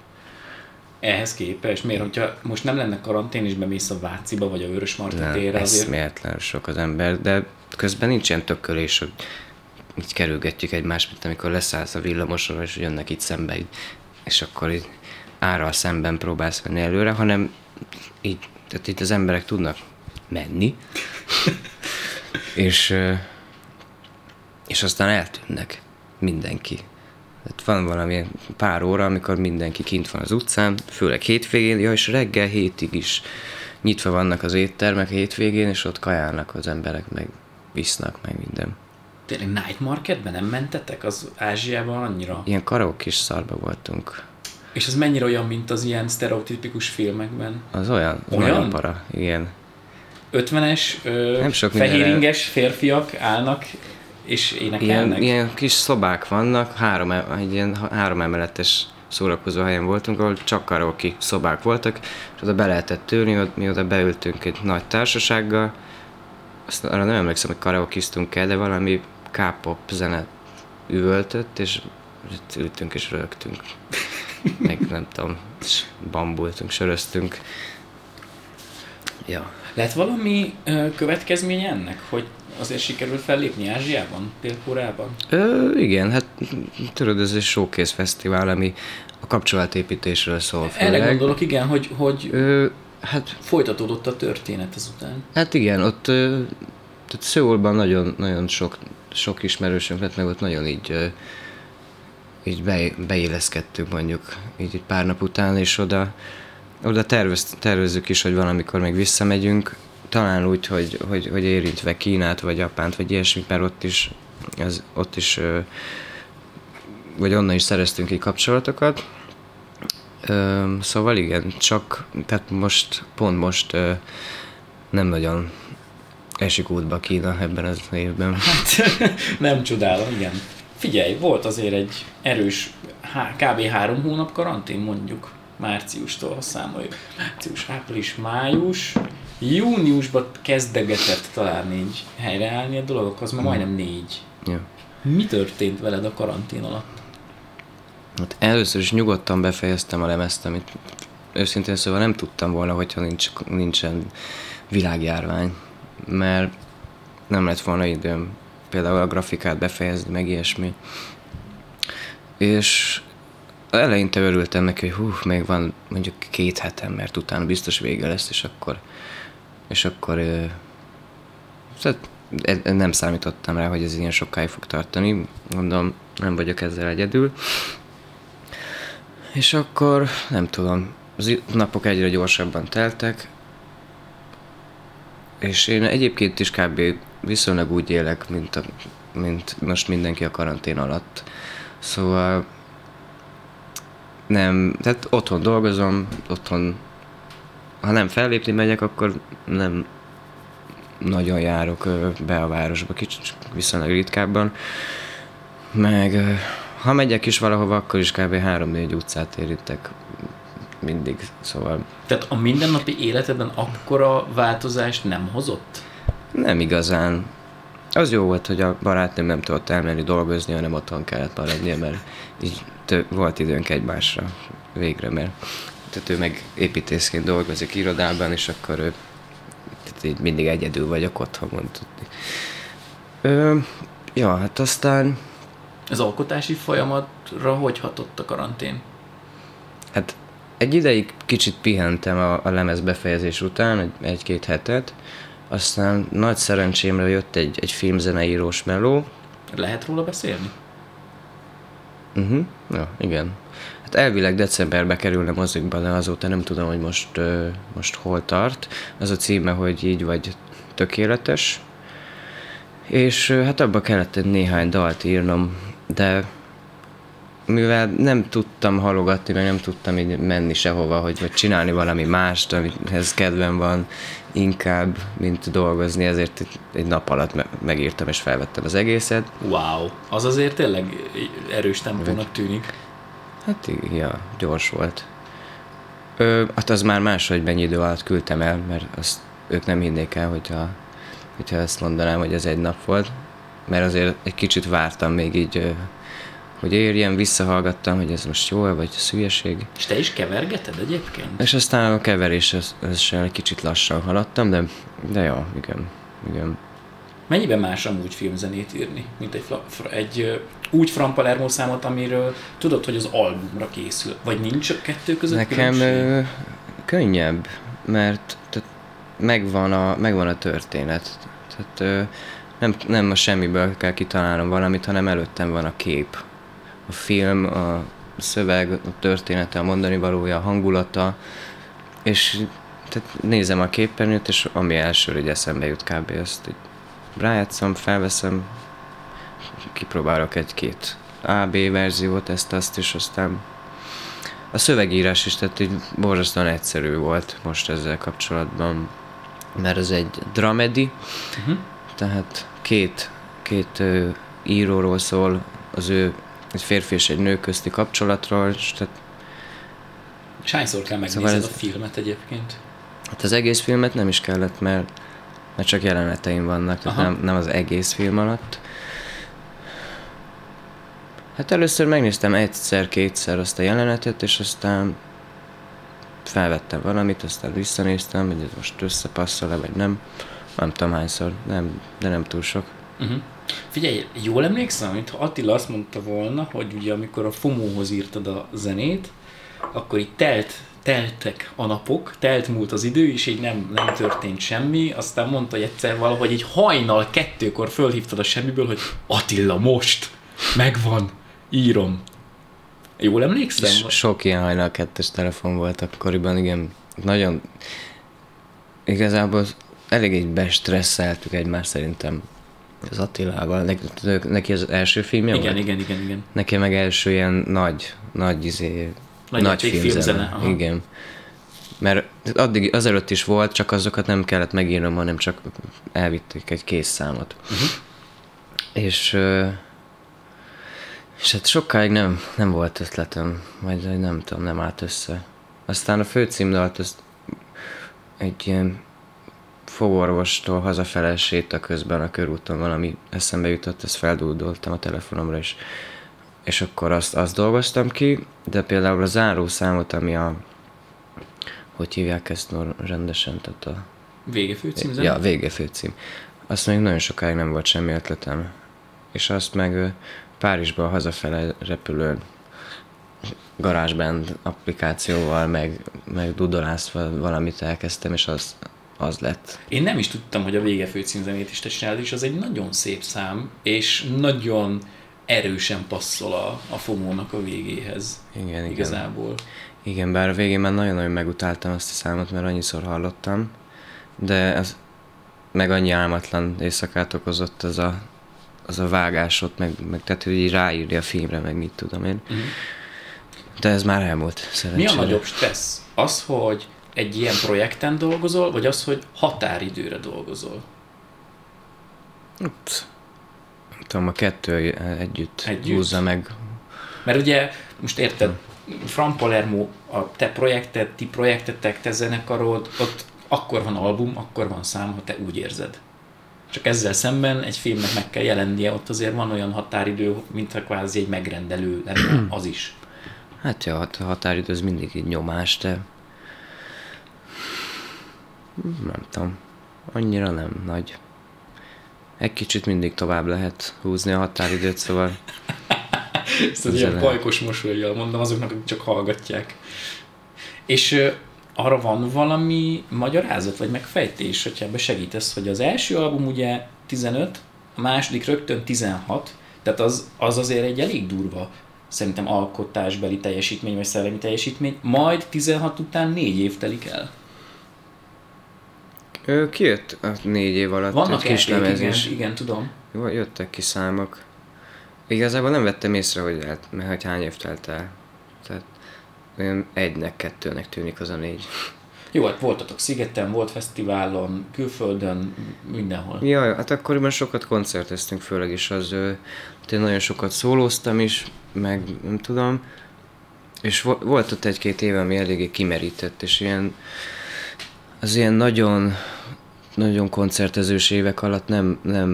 Ehhez képest? Miért? Hogyha most nem lenne karantén, és bemész a Váciba, vagy a Vörösmarty térre azért? Eszméletlen sok az ember, de közben nincs ilyen tökölés, hogy így kerülgetjük egymást, mint amikor leszállsz a villamoson, és jönnek itt szembe, és akkor így árral szemben próbálsz menni előre, hanem így, tehát itt az emberek tudnak menni, és, és aztán eltűnnek mindenki. Tehát van valami pár óra, amikor mindenki kint van az utcán, főleg hétvégén, ja, és reggel hétig is nyitva vannak az éttermek hétvégén, és ott kajálnak az emberek, meg visznak, meg minden. Tényleg night marketben nem mentetek az Ázsiában annyira? Ilyen karaokis szarba voltunk. És az mennyire olyan, mint az ilyen sztereotipikus filmekben? Az olyan, olyan, olyan para, igen. ötvenes, ö, fehéringes férfiak állnak és énekelnek. Ilyen, ilyen kis szobák vannak, három, egy ilyen három emeletes szórakozó helyen voltunk, ahol csak karaoke szobák voltak, és oda be lehetett ülni, mi oda beültünk egy nagy társasággal, azt arra nem emlékszem, hogy karaokiztunk el, de valami K-pop zene üvöltött, és ültünk és rögtünk. Meg nem tudom, bambultunk, söröztünk. Ja. Lett valami ö, következménye ennek, hogy azért sikerült fellépni Ázsiában, Dél-Koreában? Ö, igen, hát tudod, ez egy showcase fesztivál, ami a kapcsolatépítésről szól főleg. Erre gondolok, igen, hogy... hogy... Ö, hát folytatódott a történet ezután. Hát igen, ott tehát Szöulban nagyon, nagyon sok, sok ismerősünk lett, meg ott nagyon így, így be, beéleszkedtünk mondjuk így, így pár nap után, és oda, oda tervez, tervezzük is, hogy valamikor még visszamegyünk, talán úgy, hogy, hogy, hogy érintve Kínát, vagy Japánt, vagy ilyesmit, mert ott is, az, ott is vagy onnan is szereztünk így kapcsolatokat. Ö, szóval igen, csak tehát most, pont most ö, nem nagyon esik útba Kína ebben az évben. Hát, nem csodálom, igen. Figyelj, volt azért egy erős há, kb. három hónap karantén, mondjuk márciustól számoljuk. Március, április, május, júniusban kezdegetett talán így helyreállni a dolgok, az már majdnem négy. Ja. Mi történt veled a karantén alatt? Hát először is nyugodtan befejeztem a lemezt, amit őszintén szóval nem tudtam volna, hogyha nincs, nincsen világjárvány, mert nem lett volna időm például a grafikát befejezni, meg ilyesmi. És eleinte örültem neki, hogy hú, még van mondjuk két hetem, mert utána biztos vége lesz, és akkor és akkor tehát nem számítottam rá, hogy ez ilyen sokáig fog tartani, mondom, nem vagyok ezzel egyedül. És akkor, nem tudom, az napok egyre gyorsabban teltek, és én egyébként is kb. Viszonylag úgy élek, mint, a, mint most mindenki a karantén alatt. Szóval nem, tehát otthon dolgozom, otthon, ha nem fellépni megyek, akkor nem nagyon járok be a városba, kicsit viszonylag ritkábban, meg... Ha megyek is valahova, akkor is kb. három-négy utcát érintek mindig, szóval... Tehát a mindennapi életedben akkora változást nem hozott? Nem igazán. Az jó volt, hogy a barátnőm nem tudott elmenni dolgozni, hanem otthon kellett maradnia, mert így tő, volt időnk egymásra végre, mert tehát ő meg építészként dolgozik irodában, és akkor ő így mindig egyedül vagyok otthon, tudni. Ö, ja, hát aztán... Az alkotási folyamatra hogy hatott a karantén? Hát egy ideig kicsit pihentem a, a lemez befejezés után, egy-két hetet, aztán nagy szerencsémre jött egy, egy filmzeneírós meló. Lehet róla beszélni? Uh-huh. Ja, igen. Hát elvileg decemberben kerülne mozikba, de azóta nem tudom, hogy most, most hol tart. Az a címe, hogy Így vagy tökéletes. És hát abba kellett egy néhány dalt írnom, de mivel nem tudtam halogatni, meg nem tudtam így menni sehova, hogy vagy csinálni valami mást, amihez kedvem van inkább, mint dolgozni, ezért egy nap alatt me- megírtam és felvettem az egészet. Wow, az azért tényleg erős tempónak tűnik. Hát ja, gyors volt. Ö, hát az már máshogy mennyi idő alatt küldtem el, mert azt ők nem hinnék el, hogyha, hogyha ezt mondanám, hogy ez egy nap volt, mert azért egy kicsit vártam még így, hogy érjen, visszahallgattam, hogy ez most jó, vagy szülyeség. És te is kevergeted egyébként? És aztán a keveréssel egy kicsit lassan haladtam, de, de jó, igen, igen. Mennyiben más amúgy filmzenét írni, mint egy, egy úgy Fran Palermo számot, amiről tudod, hogy az albumra készül, vagy nincs a kettő között nekem különbség? Könnyebb, mert tehát megvan, a, megvan a történet. Tehát, nem, nem a semmiből kell kitalálnom valamit, hanem előttem van a kép. A film, a szöveg, a története, a mondani valója, a hangulata, és tehát nézem a képernyőt, és ami elsőre így eszembe jut kb. Azt így rájátszom, felveszem, kipróbálok egy-két á bé verziót, ezt-azt, és aztán a szövegírás is, tehát így borzasztóan egyszerű volt most ezzel kapcsolatban, mert ez egy dramedi, uh-huh. tehát két, két ö, íróról szól, az ő egy férfi és egy nő közti kapcsolatról, és tehát... És hányszor kell megnézed szóval ez... a filmet egyébként? Hát az egész filmet nem is kellett, mert, mert csak jeleneteim vannak, tehát nem, nem az egész film alatt. Hát először megnéztem egyszer-kétszer azt a jelenetet, és aztán felvettem valamit, aztán visszanéztem, hogy ez most összepasszol-e, vagy nem. Nem tudom hányszor, nem, de nem túl sok. Uh-huh. Figyelj, jól emlékszem, mintha Attila azt mondta volna, hogy ugye amikor a Fumóhoz írtad a zenét, akkor így telt, teltek a napok, telt múlt az idő, és így nem, nem történt semmi, aztán mondta, hogy egyszer valahogy egy hajnal kettőkor fölhívtad a semmiből, hogy Attila, most! Megvan! Írom! Jól emlékszem? So- sok ilyen hajnal kettes telefon volt akkoriban, igen, nagyon... Igazából elég így bestresszeltük egymást szerintem. Az Attilával, neki, neki az első filmje igen, volt? Igen, igen, igen. Neki meg első ilyen nagy, nagy, izé, nagy, nagy filmzene. Igen. Mert addig, azelőtt is volt, csak azokat nem kellett megírnom, hanem csak elvitték egy kész számot. Uh-huh. És, és hát sokáig nem, nem volt ötletem, vagy nem tudom, nem állt össze. Aztán a főcímdalt azt egy ilyen fogorvostól hazafele sétaközben a körúton valami eszembe jutott, ezt feldúdoltam a telefonomra, és, és akkor azt, azt dolgoztam ki, de például a zárószámot, ami a... Hogy hívják ezt rendesen? Tehát a... Végefőcím? Ja, végefőcím. Azt még nagyon sokáig nem volt semmi ötletem. És azt meg Párizsban hazafele repülőn GarageBand applikációval meg, meg dudolászva valamit elkezdtem, és az... az lett. Én nem is tudtam, hogy a Vége főcímzenét is te csinálod, és az egy nagyon szép szám, és nagyon erősen passzol a, a Fomónak a végéhez. Igen, igazából. Igen. Igen, bár a végén már nagyon-nagyon megutáltam azt a számot, mert annyiszor hallottam, de az, meg annyi álmatlan éjszakát okozott az a, az a vágásot, meg, meg tehát, hogy így ráírja a filmre, meg mit tudom én. Uh-huh. De ez már elmúlt, szerencsére. Mi a nagyobb stressz? Az, hogy egy ilyen projekten dolgozol, vagy az, hogy határidőre dolgozol? Ups. Nem tudom, a kettő együtt, együtt húzza meg. Mert ugye, most érted, Fran Palermo, a te projekted, ti projektetek, te zenekarod, ott akkor van album, akkor van szám, ha te úgy érzed. Csak ezzel szemben egy filmnek meg kell jelennie, ott azért van olyan határidő, mintha kvázi egy megrendelő lenne az is. Hát ja, a határidő az mindig így nyomás, de nem tudom, annyira nem nagy. Egy kicsit mindig tovább lehet húzni a határidőt, szóval... Ezt az ilyen pajkos mosolyjal mondom azoknak, akik csak hallgatják. És arra van valami magyarázat, vagy megfejtés, hogyha ebbe segítesz, hogy az első album ugye tizenöt, a második rögtön tizenhat, tehát az, az azért egy elég durva, szerintem alkotásbeli teljesítmény, vagy szellemi teljesítmény, majd tizenhat után négy év telik el. Ő, ki jött a négy év alatt? Vannak egy kis lemezés. Igen, igen, tudom. Jó, jöttek ki számok. Igazából nem vettem észre, hogy, hát, hogy hány év telt el. Tehát egynek, kettőnek tűnik az a négy. Jó, hát voltatok Szigeten, volt fesztiválon, külföldön, mindenhol. Jaj, hát akkoriban sokat koncerteztünk, főleg is az, én nagyon sokat szólóztam is, meg nem tudom, és volt ott egy-két éve, ami eléggé kimerített, és ilyen, az ilyen nagyon, nagyon koncertezős évek alatt nem, nem,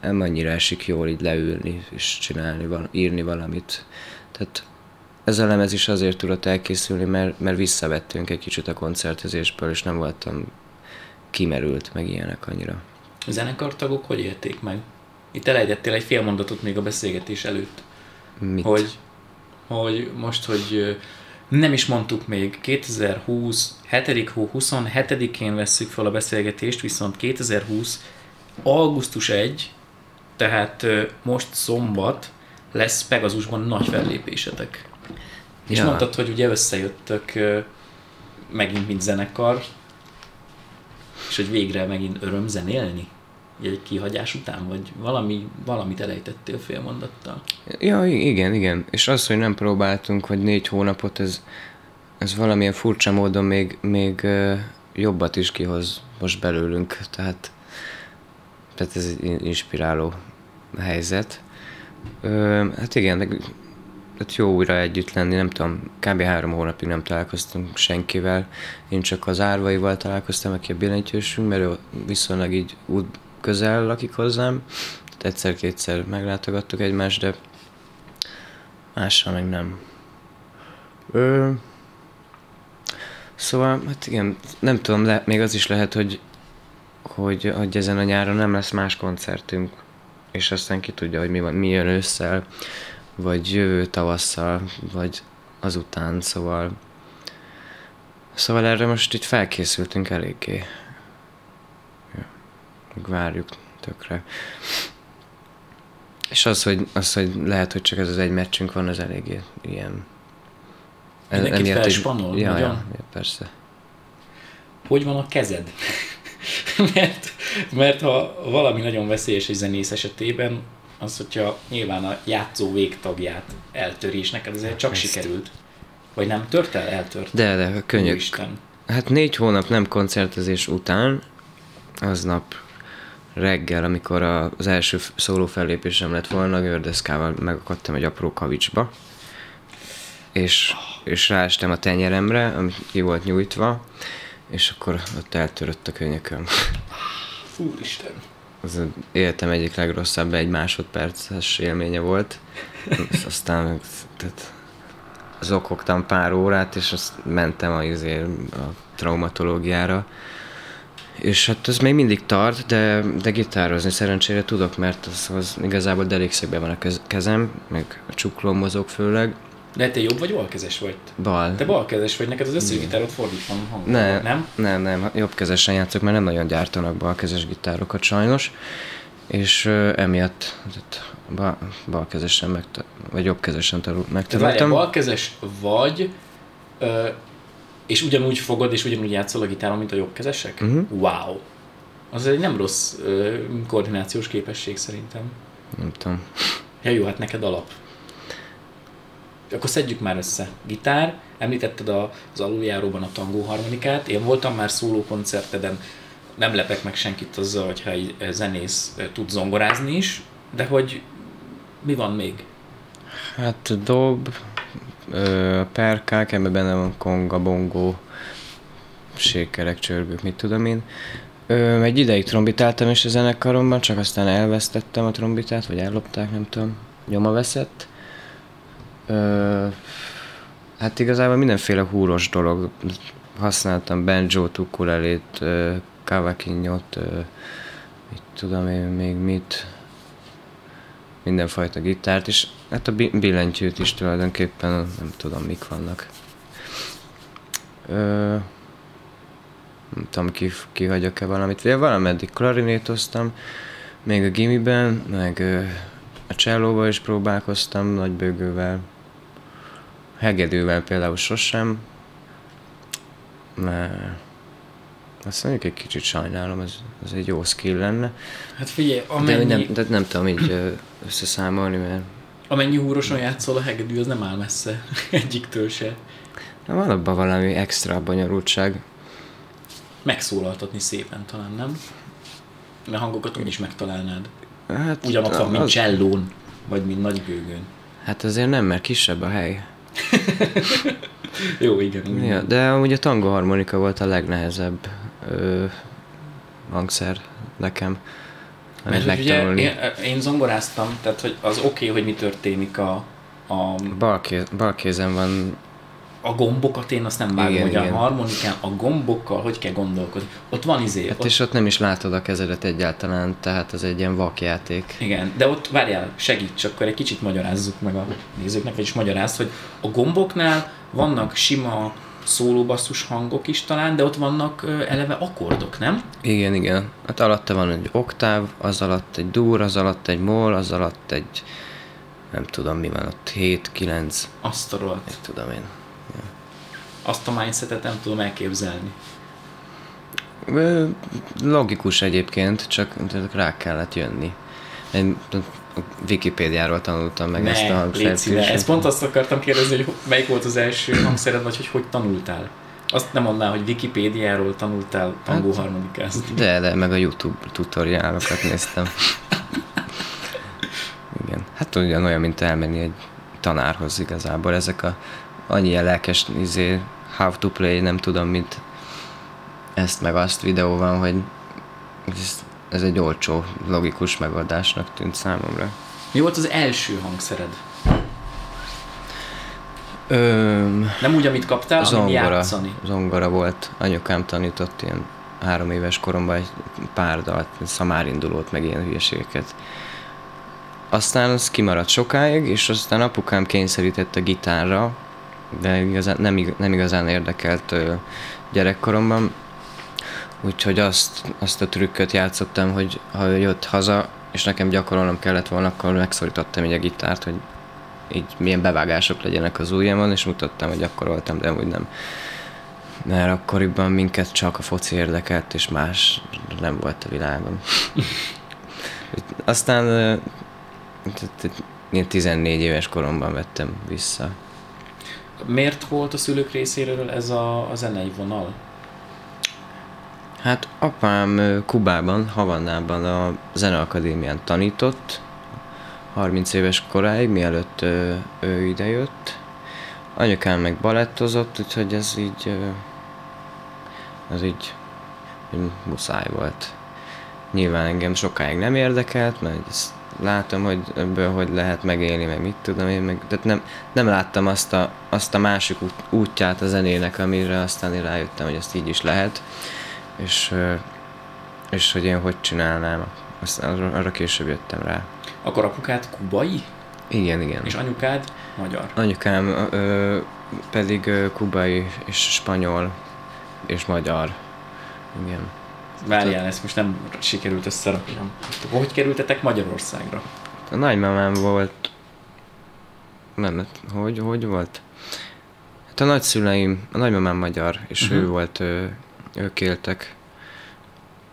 nem annyira esik jól így leülni és csinálni, írni valamit. Tehát ez a lemez is azért tudott elkészülni, mert, mert visszavettünk egy kicsit a koncertezésből, és nem voltam kimerült, meg ilyenek annyira. A zenekartagok hogy élték meg? Itt elejtettél egy fél mondatot még a beszélgetés előtt. Mit? Hogy, hogy most, hogy nem is mondtuk még, kétezer-húsz hetedik hó huszonhetedikén vesszük fel a beszélgetést, viszont kétezer-húsz augusztus elseje, tehát most szombat lesz Pegasusban nagy fellépésetek. És ja. Mondtad, hogy ugye összejöttök megint, mint zenekar, és hogy végre megint öröm zenélni? Egy kihagyás után, vagy valami, valamit elejtettél fél mondattal? Ja, igen, igen. És az, hogy nem próbáltunk, hogy négy hónapot, ez, ez valamilyen furcsa módon még, még jobbat is kihoz most belőlünk. Tehát, tehát ez egy inspiráló helyzet. Hát igen, tehát jó újra együtt lenni, nem tudom, kb. három hónapig nem találkoztunk senkivel. Én csak az Árvaival találkoztam, aki a billentyűsünk, mert ő viszonylag így út közel lakik hozzám, tehát egyszer-kétszer meglátogattuk egymást, de mással meg nem. Ö... Szóval, hát igen, nem tudom, de még az is lehet, hogy, hogy, hogy ezen a nyáron nem lesz más koncertünk, és aztán ki tudja, hogy mi, van, mi jön ősszel, vagy jövő tavasszal, vagy azután, szóval... Szóval erre most így felkészültünk eléggé. Várjuk tökre. És az hogy, az, hogy lehet, hogy csak ez az egy meccsünk van, az eléggé ilyen... Mindenki felspanol, ja, ugyan? Ja, persze. Hogy van a kezed? mert, mert ha valami nagyon veszélyes egy zenész esetében, az, hogyha nyilván a játszó végtagját eltöri, és neked azért csak ezt... sikerült. Vagy nem tört el, eltört. De, de, könnyű. Hát négy hónap nem koncertezés után, aznap reggel, amikor az első szóló fellépésem lett volna, gördeszkával megakadtam egy apró kavicsba, és, és ráestem a tenyeremre, ami ki volt nyújtva, és akkor ott eltörött a könyököm. Úristen! Az életem egyik legrosszabb, egy másodperces élménye volt, és aztán tehát, zokogtam pár órát, és azt mentem a, izé, a traumatológiára. És hát ez még mindig tart, de, de gitározni szerencsére tudok, mert az, az igazából derékszögben van a kezem, meg a csuklóm mozog főleg. De te jobb vagy balkezes vagy? Bal. Te balkezes vagy, neked az összes gitárod fordítva van hangon, ne, nem? Nem, nem, jobbkezesen játszok, mert nem nagyon gyártanak balkezes gitárokat sajnos, és ö, emiatt bal, balkezesen, megta- vagy jobbkezesen megtanultam. Te balkezes vagy... Ö, és ugyanúgy fogod, és ugyanúgy játszol a gitáron, mint a jobbkezesek? Uh-huh. Wow! Az egy nem rossz uh, koordinációs képesség szerintem. Nem tudom. Ja jó, hát neked alap. Akkor szedjük már össze. Gitár, említetted a, az aluljáróban a tangó harmonikát, én voltam már szóló koncerteden, nem lepek meg senkit azzal, hogyha egy zenész tud zongorázni is, de hogy mi van még? Hát dob... A perkák, ebben benne van konga, bongó, sékerek, csörgők, mit tudom én. Ö, egy ideig trombitáltam is a zenekaromban, csak aztán elvesztettem a trombitát, vagy ellopták, nem tudom, nyoma veszett. Ö, Hát igazából mindenféle húros dolog. Használtam banjót, ukulelét, kavakinyot, mit tudom én még mit, mindenfajta gitárt, és hát a billentyűt is tulajdonképpen, nem tudom mik vannak. Ö, nem tudom, ki, ki hagyok-e valamit. Ugye valameddig klarinétoztam, még a gimiben, meg ö, a csellóval is próbálkoztam, nagybőgővel, hegedűvel például sosem, mert azt mondjuk egy kicsit sajnálom, ez, ez egy jó skill lenne. Hát figyelj, amennyi... De nem, de nem tudom így összeszámolni, mert... Amennyi húrosan játszol, a hegedű az nem áll messze egyiktől se. Na, van abban valami extra bonyolultság. Megszólaltatni szépen talán, nem? Mert hangokat úgy is megtalálnád. Hát, ugyanott van, mint csellón, vagy mint nagybőgőn. Hát azért nem, mert kisebb a hely. Jó, igen. Ja, de amúgy a tangoharmonika volt a legnehezebb ö, hangszer nekem. Mert megtanulni. Ugye én, én zongoráztam, tehát hogy az oké, okay, hogy mi történik a... a Balké, balkézen van... A gombokat én azt nem vágom, igen, hogy igen. A harmonikán a gombokkal hogy kell gondolkodni. Ott van izé... Hát ott... és ott nem is látod a kezedet egyáltalán, tehát ez egy ilyen vakjáték. Igen, de ott várjál, segíts, akkor egy kicsit magyarázzuk meg a nézőknek, vagyis magyarázz, hogy a gomboknál vannak sima szólóbasszus hangok is talán, de ott vannak eleve akkordok, nem? Igen, igen. Hát alatta van egy oktáv, az alatt egy dur, az alatt egy moll, az alatt egy... nem tudom mi van ott, hét, kilenc... Azt a rohadt. Én tudom én. Ja. Azt a mindsetet nem tudom elképzelni. Logikus egyébként, csak rá kellett jönni. Én a Wikipédiáról tanultam meg ne, ezt a hangszert. Ne, ezt pont azt akartam kérdezni, hogy melyik volt az első hangszered, vagy hogy hogy tanultál. Azt nem mondnál, hogy Wikipédiáról tanultál tangóharmonikázni. Hát, de, de, meg a YouTube tutoriálokat néztem. Igen. Hát ugyanolyan, mint elmenni egy tanárhoz igazából. Ezek a annyi lelkes izé, how to play, nem tudom mit, ezt meg azt videó van, hogy ez, ez egy olcsó, logikus megoldásnak tűnt számomra. Mi volt az első hangszered? Öm, nem úgy, amit kaptál, zongora, hanem játszani? Zongora volt. Anyukám tanított ilyen három éves koromban egy pár dalt, szamárindulót, meg ilyen hülyeségeket. Aztán az kimaradt sokáig, és aztán apukám kényszerített a gitárra, de igazán, nem, nem igazán érdekelt ö, gyerekkoromban. Úgyhogy azt, azt a trükköt játszottam, hogy ha jött haza, és nekem gyakorolnom kellett volna, akkor megszorítottam így a gitárt, hogy így milyen bevágások legyenek az ujjamon, és mutattam, hogy gyakoroltam, de úgy nem. Mert akkoriban minket csak a foci érdekelt, és más nem volt a világon. Aztán én tizennégy éves koromban vettem vissza. Miért volt a szülők részéről ez a, a zenei vonal? Hát apám Kubában, Havannában a Zeneakadémián tanított, harminc éves koráig, mielőtt ő, ő idejött. Anyukám meg balettozott, úgyhogy ez így, ez így muszáj volt. Nyilván engem sokáig nem érdekelt, mert ezt látom, hogy ebből hogy lehet megélni, meg mit tudom én, meg, tehát nem, nem láttam azt a, azt a másik útját a zenének, amire aztán én rájöttem, hogy ezt így is lehet. És, és hogy én hogy csinálnám, aztán arra később jöttem rá. Akkor apukád kubai? Igen, igen. És anyukád magyar? Anyukám ö, pedig ö, kubai és spanyol és magyar. Igen. Várjál, ezt most nem sikerült összeraknom. Hogy kerültetek Magyarországra? A nagymamám volt... Nem, hogy, hogy volt? Hát a nagyszüleim, a nagymamám magyar, és uh-huh. ő volt... Ö, ők éltek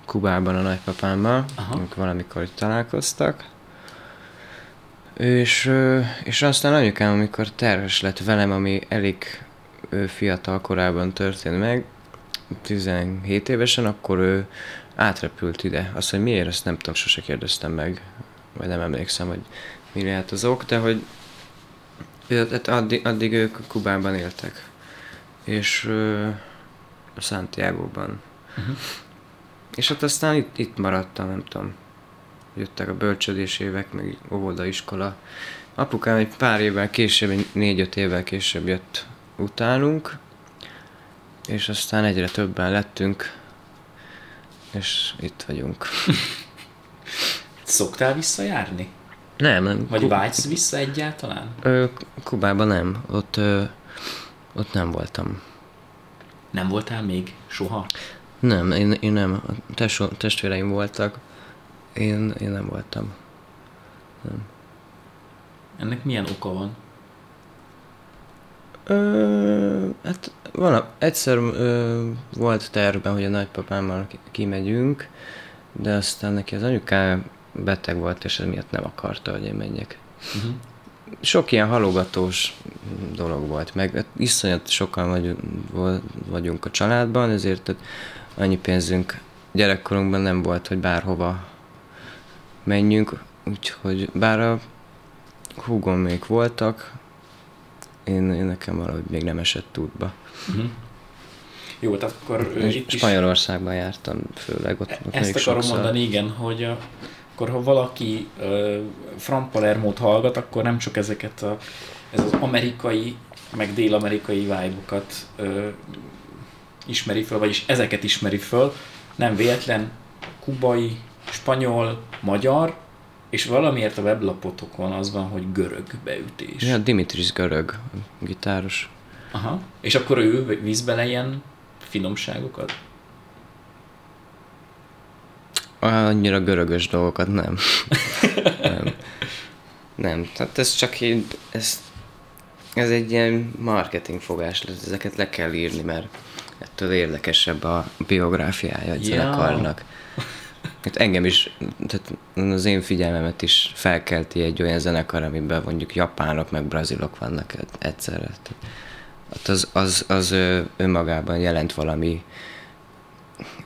Kubában a nagypapámmal, amikor valamikor találkoztak. És, és aztán anyukám, amikor terhes lett velem, ami elég fiatal korában történt meg, tizenhét évesen, akkor ő átrepült ide. Azt, hogy miért, ezt nem tudom, sose kérdeztem meg, vagy nem emlékszem, hogy mi lehet az ok, de hogy addig, addig ők Kubában éltek. És... a Santiago-ban. Uh-huh. És hát aztán itt, itt maradtam, nem tudom. Jöttek a bölcsödés évek, meg óvoda, iskola. Apukám egy pár évvel később, négy-öt évvel később jött utálunk, és aztán egyre többen lettünk, és itt vagyunk. Szoktál visszajárni? Nem, nem. Vagy Kub... vágysz vissza egyáltalán? Ö, Kubában nem. Ott, ö, ott nem voltam. Nem voltál még? Soha? Nem, én, én nem. A tesó, testvéreim voltak. Én, én nem voltam. Nem. Ennek milyen oka van? Ö, hát van, egyszer ö, volt tervben, hogy a nagypapámmal kimegyünk, de aztán neki az anyuká beteg volt, és emiatt nem akarta, hogy én menjek. Uh-huh. Sok ilyen halogatós dolog volt, meg iszonyat sokan vagyunk a családban, ezért annyi pénzünk gyerekkorunkban nem volt, hogy bárhova menjünk, úgyhogy bár a húgon még voltak, én, én nekem valahogy még nem esett útba. Uh-huh. Jó, tehát akkor itt Spanyolországban is jártam, főleg ott, ott ezt akarom sokszor mondani, igen, hogy a, akkor ha valaki uh, Fran Palermót hallgat, akkor nem csak ezeket a, ez az amerikai, meg dél-amerikai vibe-okat uh, ismeri föl, vagyis ezeket ismeri föl, nem véletlen kubai, spanyol, magyar, és valamiért a weblapotokon az van, hogy görög beütés. Ja, Dimitris görög, gitáros. Aha, és akkor ő víz bele ilyen finomságokat? Annyira görögös dolgokat nem. nem. Nem, tehát ez csak így, ez, ez egy ilyen marketing fogás, ezeket le kell írni, mert ettől érdekesebb a biográfiája egy zenekarnak. Hát engem is, tehát az én figyelmemet is felkelti egy olyan zenekar, amiben mondjuk japánok meg brazilok vannak egyszerre. Az, az, az önmagában jelent valami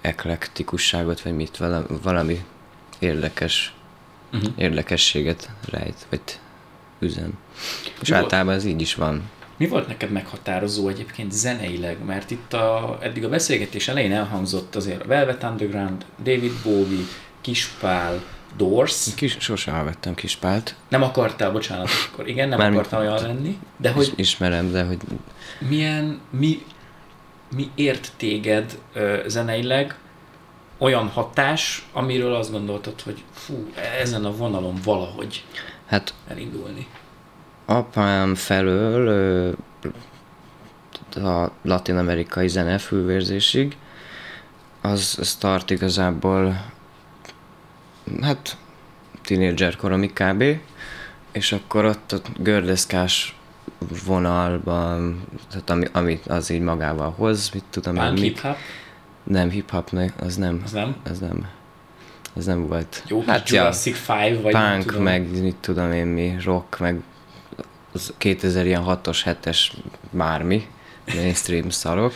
eklektikusságot, vagy mit, valami érdekes, uh-huh. érdekességet rejt, vagy üzen. És mi általában volt? Ez így is van. Mi volt neked meghatározó egyébként zeneileg? Mert itt a, eddig a beszélgetés elején elhangzott azért Velvet Underground, David Bowie, Kispál, Doors. Kis, sosem hallgattam Kispált. Nem akartál, bocsánat, akkor igen, nem Már akartam olyan lenni. De hogy ismerem, de hogy... Milyen, mi, mi ért téged ö, zeneileg olyan hatás, amiről azt gondoltad, hogy fú, ezen a vonalon valahogy hát elindulni? Apám felől ö, a latin-amerikai zene fülvérzésig, az, az tart igazából hát tínédzser koromig kb. És akkor ott a gördeszkás vonalban, tehát ami, amit az így magával hoz, mit tudom én. Hip-hop? Nem, hip-hop, az nem. Az nem? Az nem. Az nem volt. Jó, hát Jurassic Five, vagy punk, tudom. Meg mit tudom én mi, rock, meg az kétezer-hatos, hetes bármi mainstream szarok,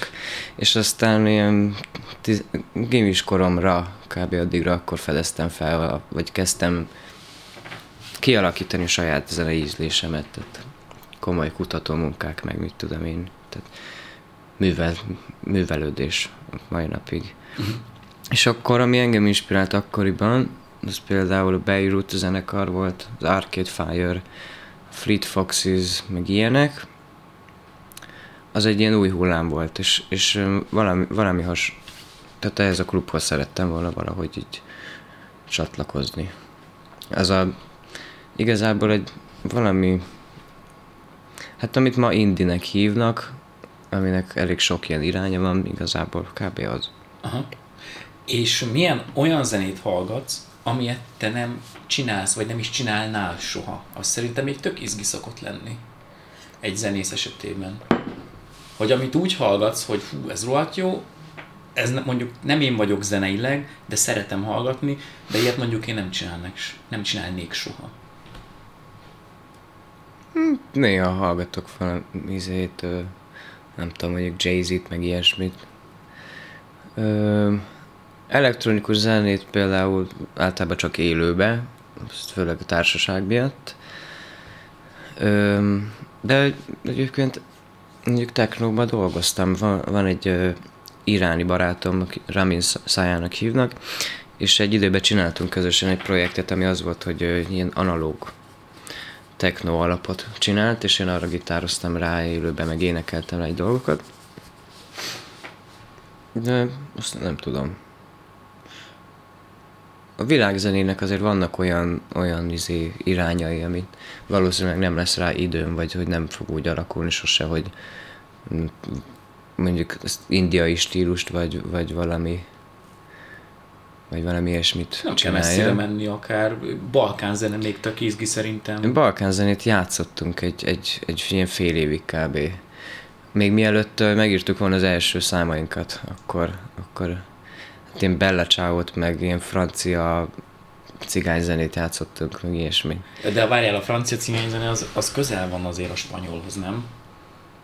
és aztán ilyen tiz, gimis koromra, kb. Addigra akkor fedeztem fel, vagy kezdtem kialakítani a saját zenei ízlésemet, tehát komoly kutatómunkák, meg mit tudom én, tehát művel, művelődés mai napig. Uh-huh. És akkor, ami engem inspirált akkoriban, az például a Beirut zenekar volt, az Arcade Fire, Fleet Foxes, meg ilyenek, az egy ilyen új hullám volt, és, és valami, valami has... Tehát ehhez a klubhoz szerettem volna valahogy így csatlakozni. Az a... Igazából egy valami... Hát amit ma indinek hívnak, aminek elég sok ilyen iránya van, igazából kb. Az. Aha. És milyen olyan zenét hallgatsz, amilyet te nem csinálsz, vagy nem is csinálnál soha? Azt szerintem még tök izgi szokott lenni egy zenész esetében. Hogy amit úgy hallgatsz, hogy hú, ez rohadt jó, ez mondjuk nem én vagyok zeneileg, de szeretem hallgatni, de ilyet mondjuk én nem csinálnék, nem csinálnék soha. Hm, néha hallgatok fel izét, nem tudom, mondjuk Jay-Z-t, meg ilyesmit. Ö... Elektronikus zenét például általában csak élőbe, főleg a társaság miatt. De egyébként mondjuk technóba dolgoztam. Van, van egy iráni barátom, Ramin Szájának hívnak, és egy időben csináltunk közösen egy projektet, ami az volt, hogy ilyen analóg techno alapot csinált, és én arra gitároztam rá élőben, meg énekeltem rá egy dolgokat. De azt nem tudom. A világzenének azért vannak olyan, olyan izé irányai, amit valószínűleg nem lesz rá időm, vagy hogy nem fog úgy alakulni sose, hogy mondjuk indiai stílust, vagy, vagy valami vagy valami ilyesmit nem csinálja. Nem kell messzire menni akár. Balkán zene még tök izgi szerintem. Balkán zenét játszottunk egy, egy, egy ilyen fél évig kb. Még mielőtt megírtuk volna az első számainkat, akkor, akkor hát én Bella Csáót, meg ilyen francia cigányzenét játszottunk, meg ilyesmi. De várjál, a francia cigányzene az, az közel van azért a spanyolhoz, nem?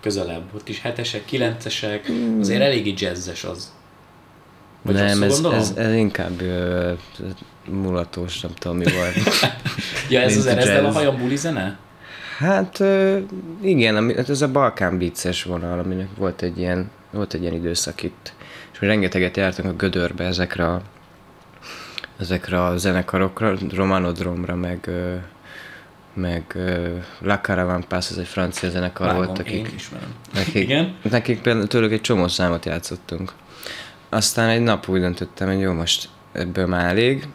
Közelebb. Ott is hetesek, kilencesek, azért eléggé jazzes az. Vagy nem, ez, ez, ez inkább ö, mulatós, nem tudom mi volt. Ja, ez az erezdel a hajambuli zene? Hát ö, igen, ez a Balkán beats-es vonal, aminek volt egy ilyen, volt egy ilyen időszak itt. És mi rengeteget jártunk a gödörbe ezekre a, ezekre a zenekarokra, Romanodromra, meg, ö, meg ö, La Caravan passe, ez egy francia zenekar Vágom, volt, akik, én ismerem. Nekik, igen? Nekik például tőlük egy csomó számot játszottunk. Aztán egy nap úgy döntöttem, hogy jó, most ebből már elég.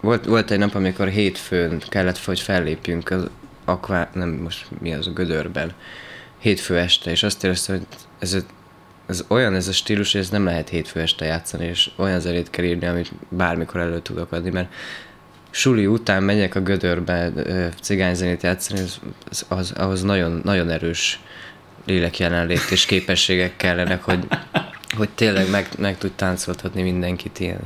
Volt, volt egy nap, amikor hétfőn kellett, hogy fellépjünk az akvá... nem most mi az, a gödörben. Hétfő este, és azt éreztem, hogy ez, ez olyan ez a stílus, hogy ezt nem lehet hétfő este játszani, és olyan zenét kell írni, amit bármikor elő tudok adni, mert suli után megyek a gödörbe cigányzenét játszani, az, az, az, ahhoz nagyon, nagyon erős lélekjelenlét és képességek kellenek, hogy hogy tényleg meg, meg tud táncoltatni mindenkit ilyen,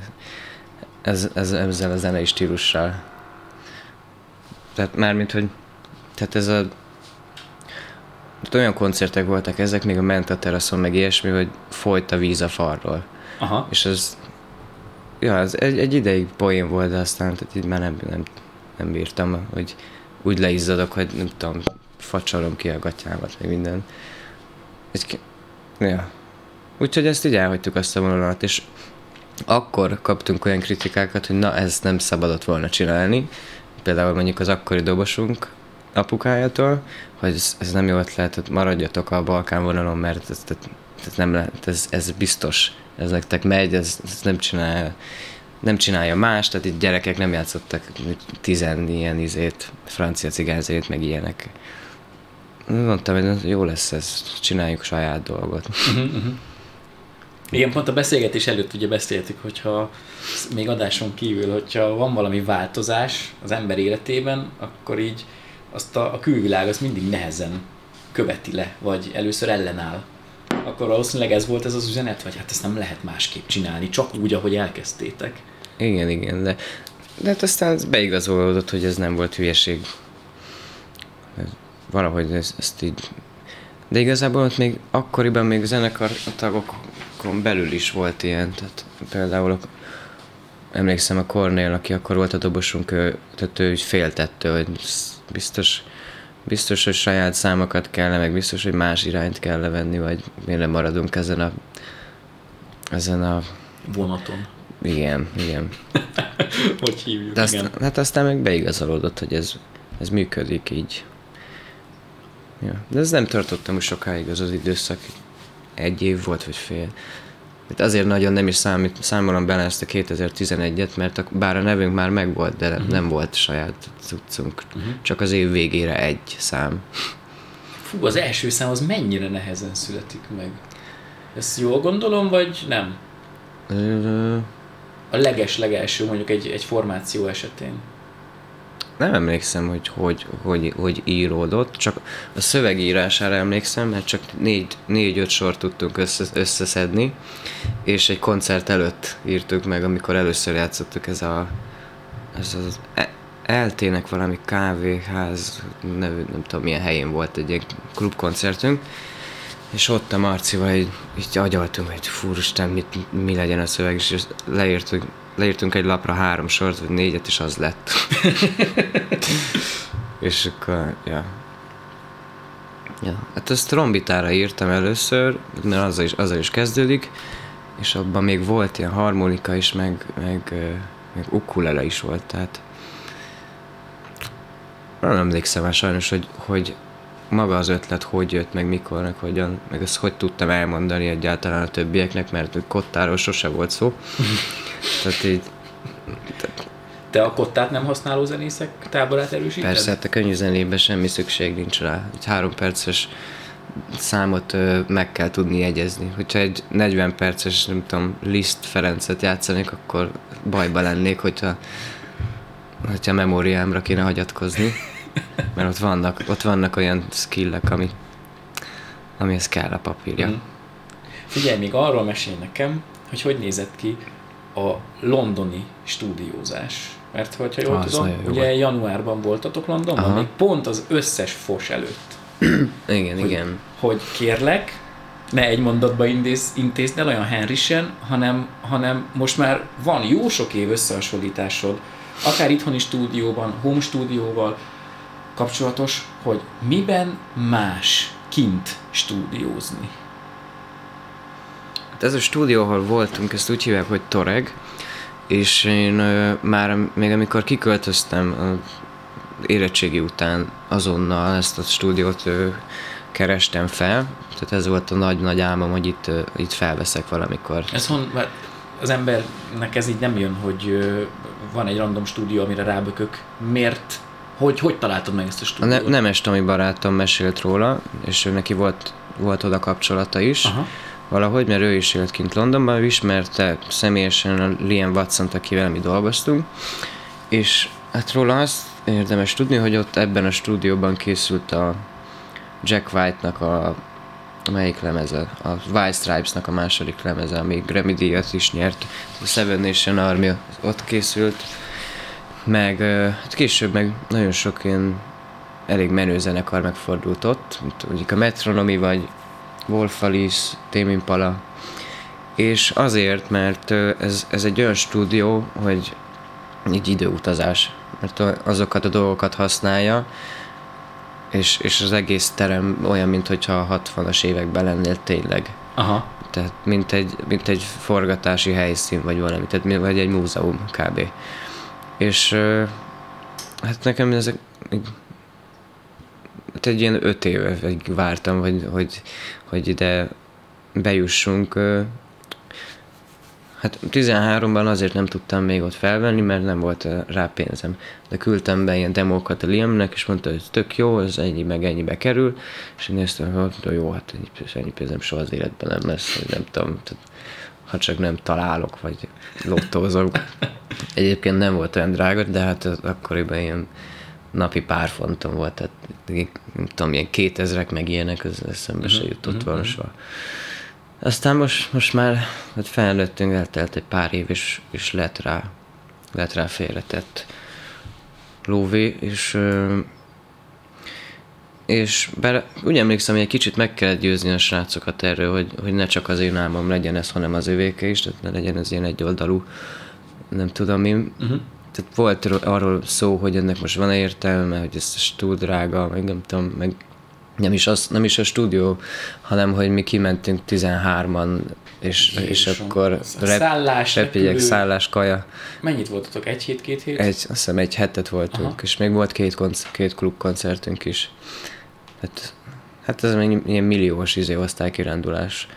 ez, ez, ezzel a zenei stílussal. Tehát mármint, hogy tehát ez a tehát olyan koncertek voltak ezek, még a ment a teraszon, meg ilyesmi, hogy folyt a víz a falról. Aha. És az, ja, az egy, egy ideig poén volt, de aztán tehát így már nem, nem, nem bírtam, hogy úgy leizzadok, hogy nem tudom, facsalom ki a gatyámat, meg minden. Egy, ja. Úgyhogy ezt így elhagytuk, azt a vonalat, és akkor kaptunk olyan kritikákat, hogy na, ezt nem szabadott volna csinálni. Például mondjuk az akkori dobosunk apukájától, hogy ez, ez nem jó ötlet, hogy maradjatok a Balkán vonalon, mert ez, ez, nem lehet, ez, ez biztos, ez nektek megy, ez, ez nem csinálja, nem csinálja más, tehát itt gyerekek nem játszottak tizen ilyen izét, francia cigányzét, meg ilyenek. Mondtam, hogy jó lesz ez, csináljuk saját dolgot. Uh-huh, uh-huh. Igen, pont a beszélgetés előtt ugye beszéltük, hogyha még adáson kívül, hogyha van valami változás az ember életében, akkor így azt a, a külvilág az mindig nehezen követi le, vagy először ellenáll. Akkor valószínűleg ez volt ez az üzenet, vagy hát ezt nem lehet másképp csinálni, csak úgy, ahogy elkezdtétek. Igen, igen, de, de hát aztán beigazolódott, hogy ez nem volt hülyeség. Valahogy ezt, ezt így... De igazából ott még akkoriban még zenekartagokon belül is volt ilyen, tehát például emlékszem a Kornél, aki akkor volt a dobosunk, ő, tehát ő úgy féltette, hogy biztos, biztos, hogy saját számokat kellene, meg biztos, hogy más irányt kell venni, vagy miért maradunk ezen a... ezen a... vonaton. Igen, igen. Hogy hívjuk, aztán, igen. Hát aztán meg beigazolódott, hogy ez, ez működik így. Ja. De ez nem tartottam úgy sokáig, az az időszak egy év volt, vagy fél. Itt azért nagyon nem is számít, számolom bele ezt a kétezer-tizenegyet, mert a, bár a nevünk már megvolt, de uh-huh. nem volt saját cuccunk. Uh-huh. Csak az év végére egy szám. Fú, az első szám az mennyire nehezen születik meg. Ezt jól gondolom, vagy nem? Uh, a leges-legelső, mondjuk egy, egy formáció esetén. Nem emlékszem, hogy hogy, hogy hogy íródott, csak a szövegírására emlékszem, mert csak négy-öt sort tudtunk össze, összeszedni, és egy koncert előtt írtuk meg, amikor először játszottuk ez a ez az eltének valami kávéház nevű, nem tudom milyen helyén volt egy ilyen klubkoncertünk, és ott a Marcival így, így agyaltunk, hogy fúristen, mit, mi legyen a szöveg, és leírtuk, leírtunk egy lapra három sort, vagy négyet, és az lett. És akkor, ja. ja. Hát ezt trombitára írtam először, mert azzal is, azzal is kezdődik, és abban még volt ilyen harmonika is, meg, meg, meg ukulele is volt, tehát Nem emlékszem már sajnos, hogy, hogy maga az ötlet hogy jött, meg mikor, meg hogyan, meg ezt hogy tudtam elmondani egyáltalán a többieknek, mert kottáról sose volt szó. Tehát így... Tehát... Te a kottát nem használó zenészek táborát erősíted? Persze, hát a könnyű zenében semmi szükség nincs rá. Egy három perces számot ö, meg kell tudni jegyezni. Hogyha egy negyven perces, nem tudom, Liszt Ferencet játszanék, akkor bajba lennék, hogyha, hogyha memóriámra kéne hagyatkozni. Mert ott vannak, ott vannak olyan skillek, ami, amihez kell a papírja. Mm. Figyelj, még arról mesélj nekem, hogy hogy nézett ki a londoni stúdiózás. Mert hogyha jól az tudom, ugye jó. Januárban voltatok Londonban, aha. Még pont az összes fos előtt. Igen, hogy, igen. Hogy kérlek, ne egy mondatba intéz, intézd el olyan Henrisen, hanem, hanem most már van jó sok év összehasonlításod, akár itthoni stúdióban, home stúdióval kapcsolatos, hogy miben más kint stúdiózni. Hát ez a stúdió, ahol voltunk, ezt úgy hívják, hogy Toreg, és én ö, már még amikor kiköltöztem a érettségi után azonnal ezt a stúdiót ö, kerestem fel, tehát ez volt a nagy-nagy álmom, hogy itt, ö, itt felveszek valamikor. Ez hon, az embernek ez így nem jön, hogy ö, van egy random stúdió, amire rábökök. Miért? Hogy, hogy találtad meg ezt a stúdiót? Ne, nemes Tomi barátom mesélt róla, és ő neki volt, volt oda kapcsolata is. Aha. Valahogy, mert ő is élt kint Londonban, ő ismerte személyesen a Liam Watsont, akivel mi dolgoztunk, és hát róla azt érdemes tudni, hogy ott ebben a stúdióban készült a Jack White-nak a melyik lemeze? A White Stripes-nak a második lemeze, ami Grammy-díjat is nyert. A Seven Nation Army ott készült, meg hát később meg nagyon sok ilyen elég menő zenekar megfordult ott, mondjuk a Metronomy vagy Wolf Alice, Tame Impala, és azért, mert ez, ez egy olyan stúdió, hogy egy időutazás, mert azokat a dolgokat használja, és, és az egész terem olyan, mintha a hatvanas években lennél tényleg. Aha. Tehát mint egy, mint egy forgatási helyszín, vagy valami, tehát vagy egy múzeum kb. És hát nekem ezek... Hát egy ilyen öt éve vártam, hogy, hogy, hogy ide bejussunk. Hát tizenháromban azért nem tudtam még ott felvenni, mert nem volt rá pénzem. De küldtem be ilyen demókat a Liamnek, és mondta, hogy tök jó, ez ennyi meg ennyibe kerül. És én néztem, hogy jó, hát ennyi pénzem soha az életben nem lesz, hogy nem tudom, ha csak nem találok, vagy lottózok. Egyébként nem volt olyan drága, de hát akkoriban ilyen napi pár fonton volt, tehát nem tudom, ilyen kétezrek meg ilyenek, az eszembe se jutott uh-huh. valósval. Aztán most, most már hát felnőttünk, eltelt egy pár év, és, és lett rá, lett rá félretett lóvé, és, és bár úgy emlékszem, hogy egy kicsit meg kellett győzni a srácokat erről, hogy, hogy ne csak az én álmom legyen ez, hanem az övéke is, tehát ne legyen ez ilyen egyoldalú, nem tudom én, uh-huh. Tehát volt arról szó, hogy ennek most van értelme, hogy ez túl drága, meg nem tudom, meg nem is, az, nem is a stúdió, hanem hogy mi kimentünk tizenhárman, és, és akkor rep, szállás, repüljek, szállás, kaja. Mennyit voltatok? Egy hét, két hét? Egy, azt hiszem egy hetet voltunk, aha. És még volt két, konc- két klubkoncertünk is. Hát, hát ez még ilyen milliós izé osztálykirándulás.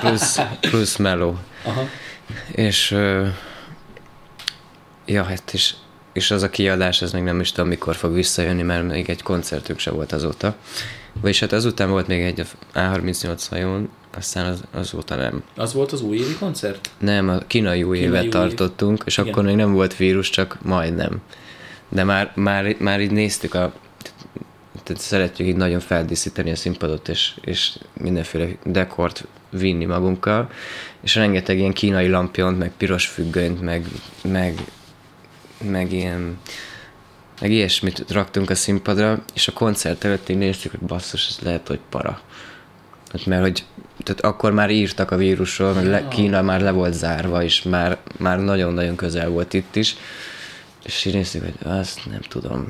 Plusz, plusz meló. Aha. És... Ja, hát és, és az a kiadás, ez még nem is tudom, mikor fog visszajönni, mert még egy koncertünk se volt azóta. Vagyis hát azután volt még egy á harmincnyolc hajón, aztán az, azóta nem. Az volt az újévi koncert? Nem, a kínai új évet tartottunk, év. És igen. Akkor még nem volt vírus, csak majdnem. De már, már, már így néztük, a, tehát szeretjük így nagyon feldíszíteni a színpadot, és, és mindenféle dekort vinni magunkkal, és rengeteg ilyen kínai lampiont, meg piros függönyt, meg... meg meg ilyen, meg ilyesmit raktunk a színpadra, és a koncert előtt így néztük, hogy basszus, ez lehet, hogy para. Hát mert hogy, tehát akkor már írtak a vírusról, meg le, Kína már le volt zárva, és már, már nagyon-nagyon közel volt itt is, és így néztük, hogy azt nem tudom.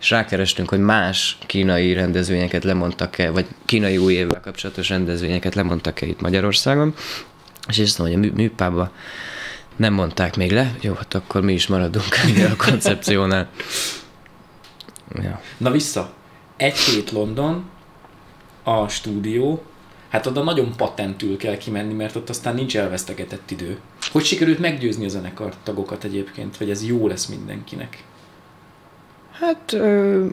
És rákerestünk, hogy más kínai rendezvényeket lemondtak-e, vagy kínai új évvel kapcsolatos rendezvényeket lemondtak-e itt Magyarországon, és azt mondom, hogy a műpában nem mondták még le, jó, hát akkor mi is maradunk a koncepciónál. Ja. Na vissza. Egy hét London, a stúdió, hát oda nagyon patentül kell kimenni, mert ott aztán nincs elvesztegetett idő. Hogy sikerült meggyőzni a zenekar tagokat egyébként, hogy ez jó lesz mindenkinek? Hát, ö,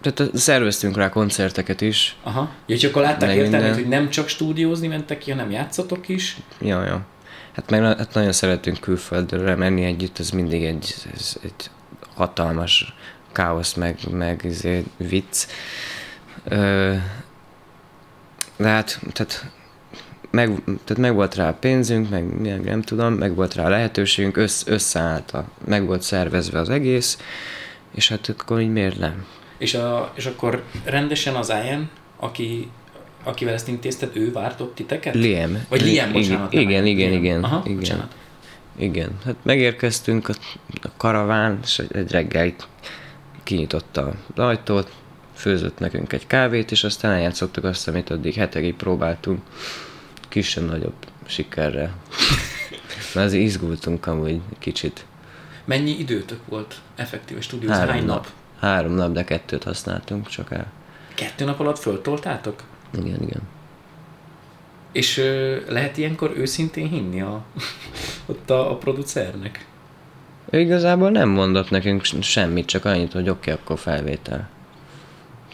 tehát szerveztünk rá koncerteket is. Aha. Ja, csak akkor látták értelmét, hogy nem csak stúdiózni mentek ki, hanem játszatok is? Ja, ja. Hát meg hát nagyon szeretünk külföldre menni együtt, ez mindig egy, ez, egy hatalmas káosz, meg, meg izé, vicc. Ö, de hát, tehát meg, tehát meg volt rá pénzünk, meg, meg nem tudom, meg volt rá lehetőségünk, össz, összeállt, meg volt szervezve az egész, és hát akkor így miért nem? És, a, és akkor rendesen az Ian, aki, akivel ezt intézted, ő vártott titeket? Liam. Vagy Liam, bocsánat. Igen, igen, Liam. igen. Aha, igen. Bocsánat. Igen, hát megérkeztünk a, a karaván, és egy reggel kinyitotta az ajtót, főzött nekünk egy kávét, és aztán eljátszottuk azt, amit addig hetekig próbáltunk. Kisebb-nagyobb sikerrel. Már azért izgultunk amúgy kicsit. Mennyi időtök volt effektív a stúdióhoz? Három Hány nap? nap? Három nap, de kettőt használtunk csak el. Kettő nap alatt föltoltátok? Igen, igen. És ö, lehet ilyenkor őszintén hinni a, ott a, a producernek? Ő igazából nem mondott nekünk semmit, csak annyit, hogy oké, okay, akkor felvétel.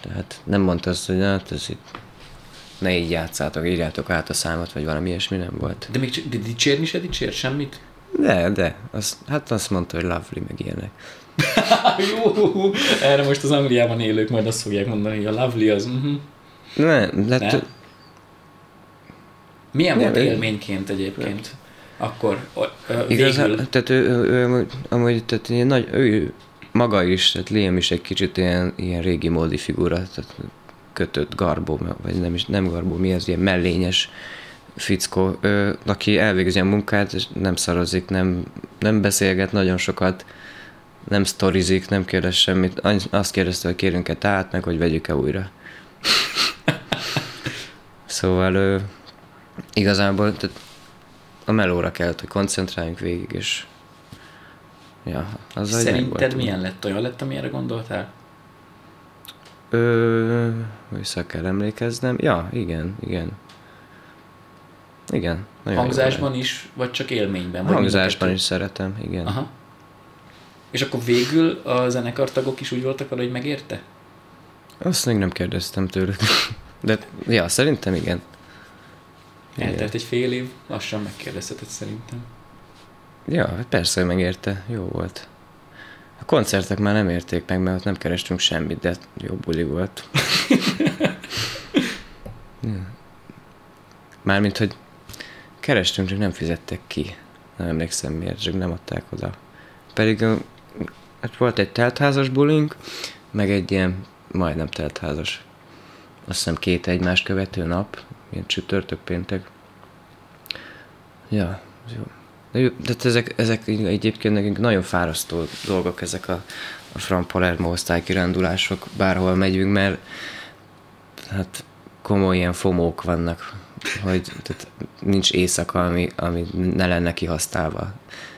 Tehát nem mondta azt, hogy hát ez itt ne így játszátok, írjátok át a számot, vagy valami ilyesmi nem volt. De még c- de dicsérni se dicsér semmit? De, de. Azt, hát azt mondta, hogy lovely, meg ilyenek. Jó, erre most az Angliában élők majd azt fogják mondani, hogy a lovely az... Uh-huh. Nem, de... Ne? T- Milyen nem, volt élményként egyébként? Nem. Akkor ö, végül... Tehát ő, ő, ő amúgy, tehát ilyen nagy, ő maga is, tehát Liam is egy kicsit ilyen, ilyen régi módi figura, tehát kötött garbó, vagy nem is, nem garbó, mi az, ilyen mellényes fickó, ő, aki elvégzi a munkát, és nem szarozik, nem, nem beszélget nagyon sokat, nem sztorizik, nem kérdez semmit, azt kérdezte, hogy kérünk-e tát, meg hogy vegyük-e újra. Szóval ő, igazából tehát a melóra kellett, hogy koncentráljunk végig, és ja, az szerinted milyen lett? Olyan lett, amire gondoltál? Ö, vissza kell emlékeznem. Ja, igen, igen. Igen. Hangzásban is, vagy csak élményben? Vagy hangzásban is szeretem, igen. Aha. És akkor végül a zenekartagok is úgy voltak arra, hogy megérte? Azt még nem kérdeztem tőlük. De ja, szerintem igen. igen. Eltelt egy fél év, lassan megkérdezheted szerintem. Ja, persze, hogy megérte. Jó volt. A koncertek már nem érték meg, mert ott nem kerestünk semmit, de jó buli volt. Mármint, hogy kerestünk, csak nem fizettek ki. Nem emlékszem miért, csak nem adták oda. Pedig hát volt egy teltházas bulink, meg egy ilyen majdnem teltházas. Azt hiszem két egymást követő nap, ilyen csütörtök, péntek. Ja, jó. De ezek, ezek egyébként nekünk nagyon fárasztó dolgok, ezek a, a Fran Palermo osztálykirándulások, bárhol megyünk, mert hát komoly ilyen fomók vannak, hogy tehát nincs éjszaka, ami, ami ne lenne kihasználva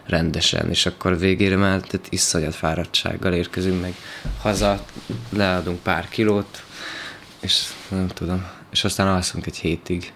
rendesen, és akkor végére már tehát iszonyat fáradtsággal érkezünk meg haza, leadunk pár kilót, és nem tudom, és aztán alszunk egy hétig.